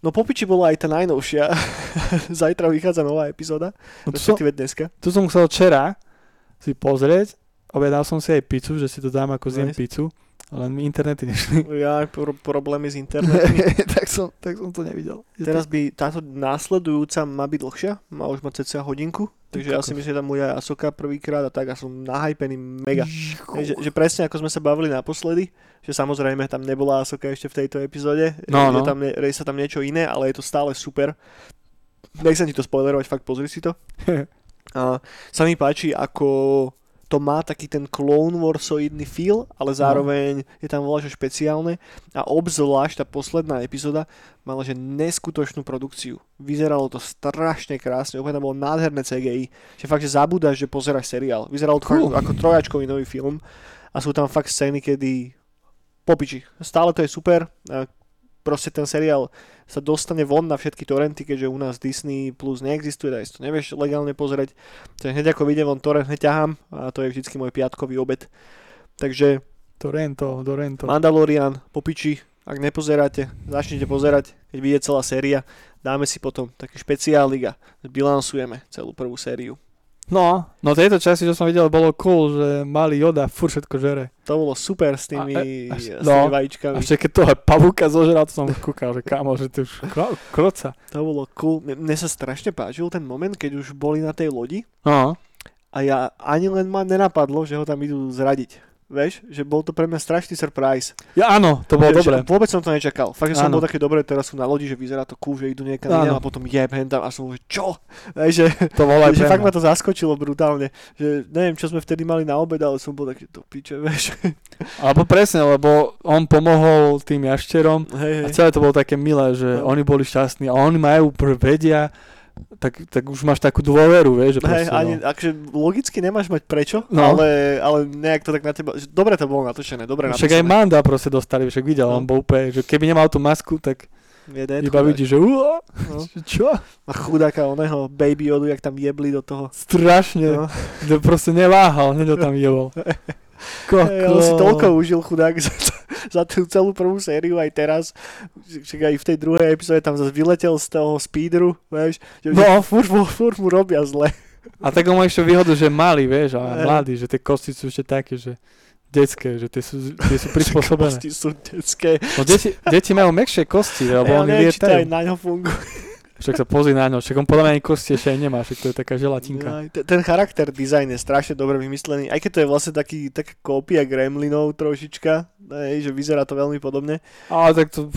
No popiči bola aj tá najnovšia. Zajtra vychádza nová epizóda. No, respektíve dneska. Tu som chcel včera si pozrieť. Objednal som si aj pizzu, že si to dám ako zjem nice. Pizzu, ale mi internety nešli. Ja, pro- problémy s internetmi. tak, som, tak som to nevidel. Je Teraz to... by táto následujúca má byť dlhšia, má už mať cca hodinku, takže ja si myslím, že tam bude aj Asoka prvýkrát a tak a som nahypený mega. Že, že presne ako sme sa bavili naposledy, že samozrejme tam nebola Asoka ešte v tejto epizóde, no, no. Tam, rej sa tam niečo iné, ale je to stále super. Nechcem ti to spoilerovať, fakt pozri si to. A sa mi páči ako... To má taký ten Clone Warsoidný feel, ale zároveň je tam voľačo špeciálne a obzvlášť tá posledná epizóda mala že neskutočnú produkciu. Vyzeralo to strašne krásne, úplne tam bolo nádherné cé gé í, že fakt, že zabúdaš, že pozeráš seriál. Vyzeralo to cool. Ako trojačkový nový film a sú tam fakt scény, kedy popiči. Stále to je super, proste ten seriál sa dostane von na všetky torrenty, keďže u nás Disney Plus neexistuje, aj si to nevieš legálne pozrieť. Takže hneď ako vidím von torrent, hneď ťahám a to je vždycky môj piatkový obed. Takže Torrento, Torrento. Mandalorian, popiči, ak nepozeráte, začnite pozerať, keď vyjde celá séria, dáme si potom taký špeciálik a bilansujeme celú prvú sériu. No, no tejto časti, čo som videl, bolo cool, že malý Yoda furt všetko žere. To bolo super s tými, a, a, a, s tými no, vajíčkami. A ešte keď toho pavúka zožeral, to som kúkal, že kámo, že to už kroca. To bolo cool. Mne sa strašne páčil ten moment, keď už boli na tej lodi. No. A ja ani len ma nenapadlo, že ho tam idú zradiť. Vieš, že bol to pre mňa strašný surprise. Ja áno, to bolo dobre. Vôbec som to nečakal. Fakt, že som áno. Bol také dobre, teraz sú na lodi, že vyzerá to cool, že idú niekam iné a potom jebem tam a som bol, že čo? Vieš, že, to bolo aj že fakt ma to zaskočilo brutálne. Že neviem, čo sme vtedy mali na obed, ale som bol taký, to piče, vieš. Alebo presne, lebo on pomohol tým jašterom hej, hej. A celé to bolo také milé, že no. Oni boli šťastní a oni majú prevedia. Tak, tak už máš takú dôveru, vieš, že proste... Hej, ani, no. Akže logicky nemáš mať prečo, no. ale, ale nejak to tak na teba... Dobre to bolo natočené, dobre napísané. Však aj Manda proste dostali, však videl, no. On bol úplne, že keby nemal tú masku, tak Jedet, iba vidí, že uó, no. Čo? A chudáka oného Baby Yodu, jak tam jebli do toho. Strašne, no. Že proste neváhal, hneď ho tam jebol. Hey, on si toľko užil chudák za, za tú celú prvú sériu aj teraz, však aj v tej druhej epizóde tam zase vyletel z toho speedru, vieš, že no. furt, furt, furt mu robia zle. A tak on má ešte výhodu, že malý, vieš, a hey. Mladý, že tie kosti sú ešte také, že detské, že tie sú, tie sú prispôsobené. Kosti sú detské. No deti, deti majú mäkšie kosti, lebo hey, oni vietajú. Ja neviem, či to aj na ňo funguje. Však sa pozri na ňo, však on podľa mňa ani kosti ešte aj nemá, však to je taká želatinka. No, t- ten charakter dizajn je strašne dobre vymyslený, aj keď to je vlastne taký, taká kópia Gremlinov trošička, hej, že vyzerá to veľmi podobne. Ale tak to...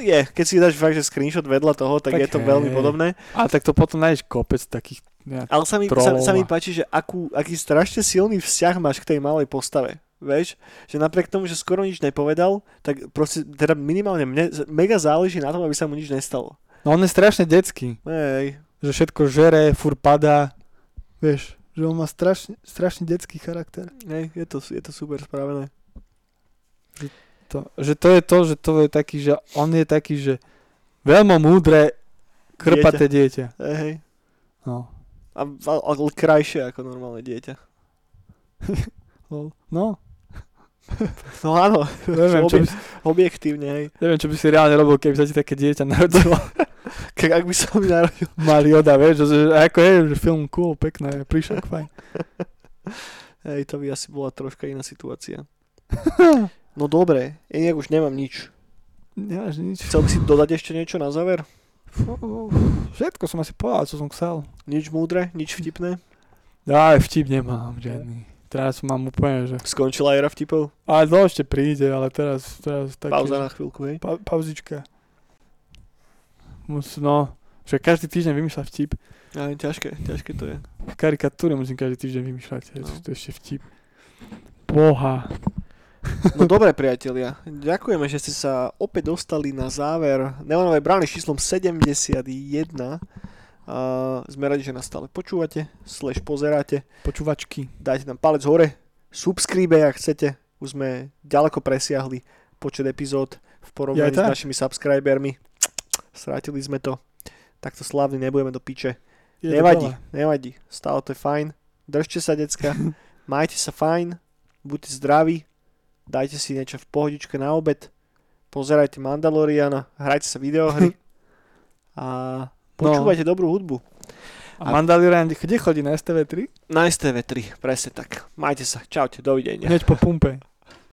Je, keď si dáš fakt, že screenshot vedľa toho, tak, tak je to hej. Veľmi podobné. Ale tak to potom nájdeš kopec takých nejakých trolov. Ale sa mi, sa, sa mi páči, že akú, aký strašne silný vzťah máš k tej malej postave. Vieš, že napriek tomu, že skoro nič nepovedal, tak proste, teda minimálne mne mega záleží na tom, aby sa mu nič nestalo. No on je strašne detský. Hej. Že všetko žere, fur padá. Vieš, že on má strašne, strašne detský charakter. Hej, je to, je to super spravené. Že to, že to je to, že to je taký, že on je taký, že veľmi múdre krpaté dieťa. dieťa. Hej, hej. No. A, a, ale krajšie ako normálne dieťa. No. No áno, neviem, čo by, objektívne, hej. Neviem, čo by si reálne robil, keby sa ti také dieťa narodilo. Ak by sa mi narodil. Marioda, vieš, že, ako je, že film cool, pekné, príšak, fajn. Hej, to by asi bola troška iná situácia. No dobre, ja nejak už nemám nič. Nemáš nič. Chcel by si dodať ešte niečo na záver? Všetko som asi povedal, čo som chcel. Nič múdre, nič vtipné? Ja aj vtip nemám, žiadny. Teraz mám úplne, že... Skončila era vtipov? Ale to ešte príde, ale teraz... teraz taký... Pauza na chvíľku, hej? Pa- pauzička. Mus, no, že každý týždeň vymýšľa vtip. Ale ťažké, ťažké to je. V karikatúre musím každý týždeň vymýšľať, no. To je ešte vtip. Boha. No dobre, priatelia. Ďakujeme, že ste sa opäť dostali na záver Neonové brány číslom sedemdesiatjeden. Uh, sme radi, že nás stále počúvate, slash pozeráte. Počúvačky. Dajte nám palec hore, subscribe, ak chcete. Už sme ďaleko presiahli počet epizód v porovnaní s našimi subscribermi. Strátili sme to. Takto slávni nebudeme do piče. Je nevadí, nevadí. Stále to je fajn. Držte sa, decka. Majte sa fajn. Buďte zdraví. Dajte si niečo v pohodičke na obed. Pozerajte Mandaloriana. Hrajte sa videohry. A... Počúvajte no. Dobrú hudbu. A, a Mandalorian, kde chodí? Na es té vé tri? Na es té vé tri, presne tak. Majte sa, čaute, dovidenia. Hneď po pumpe.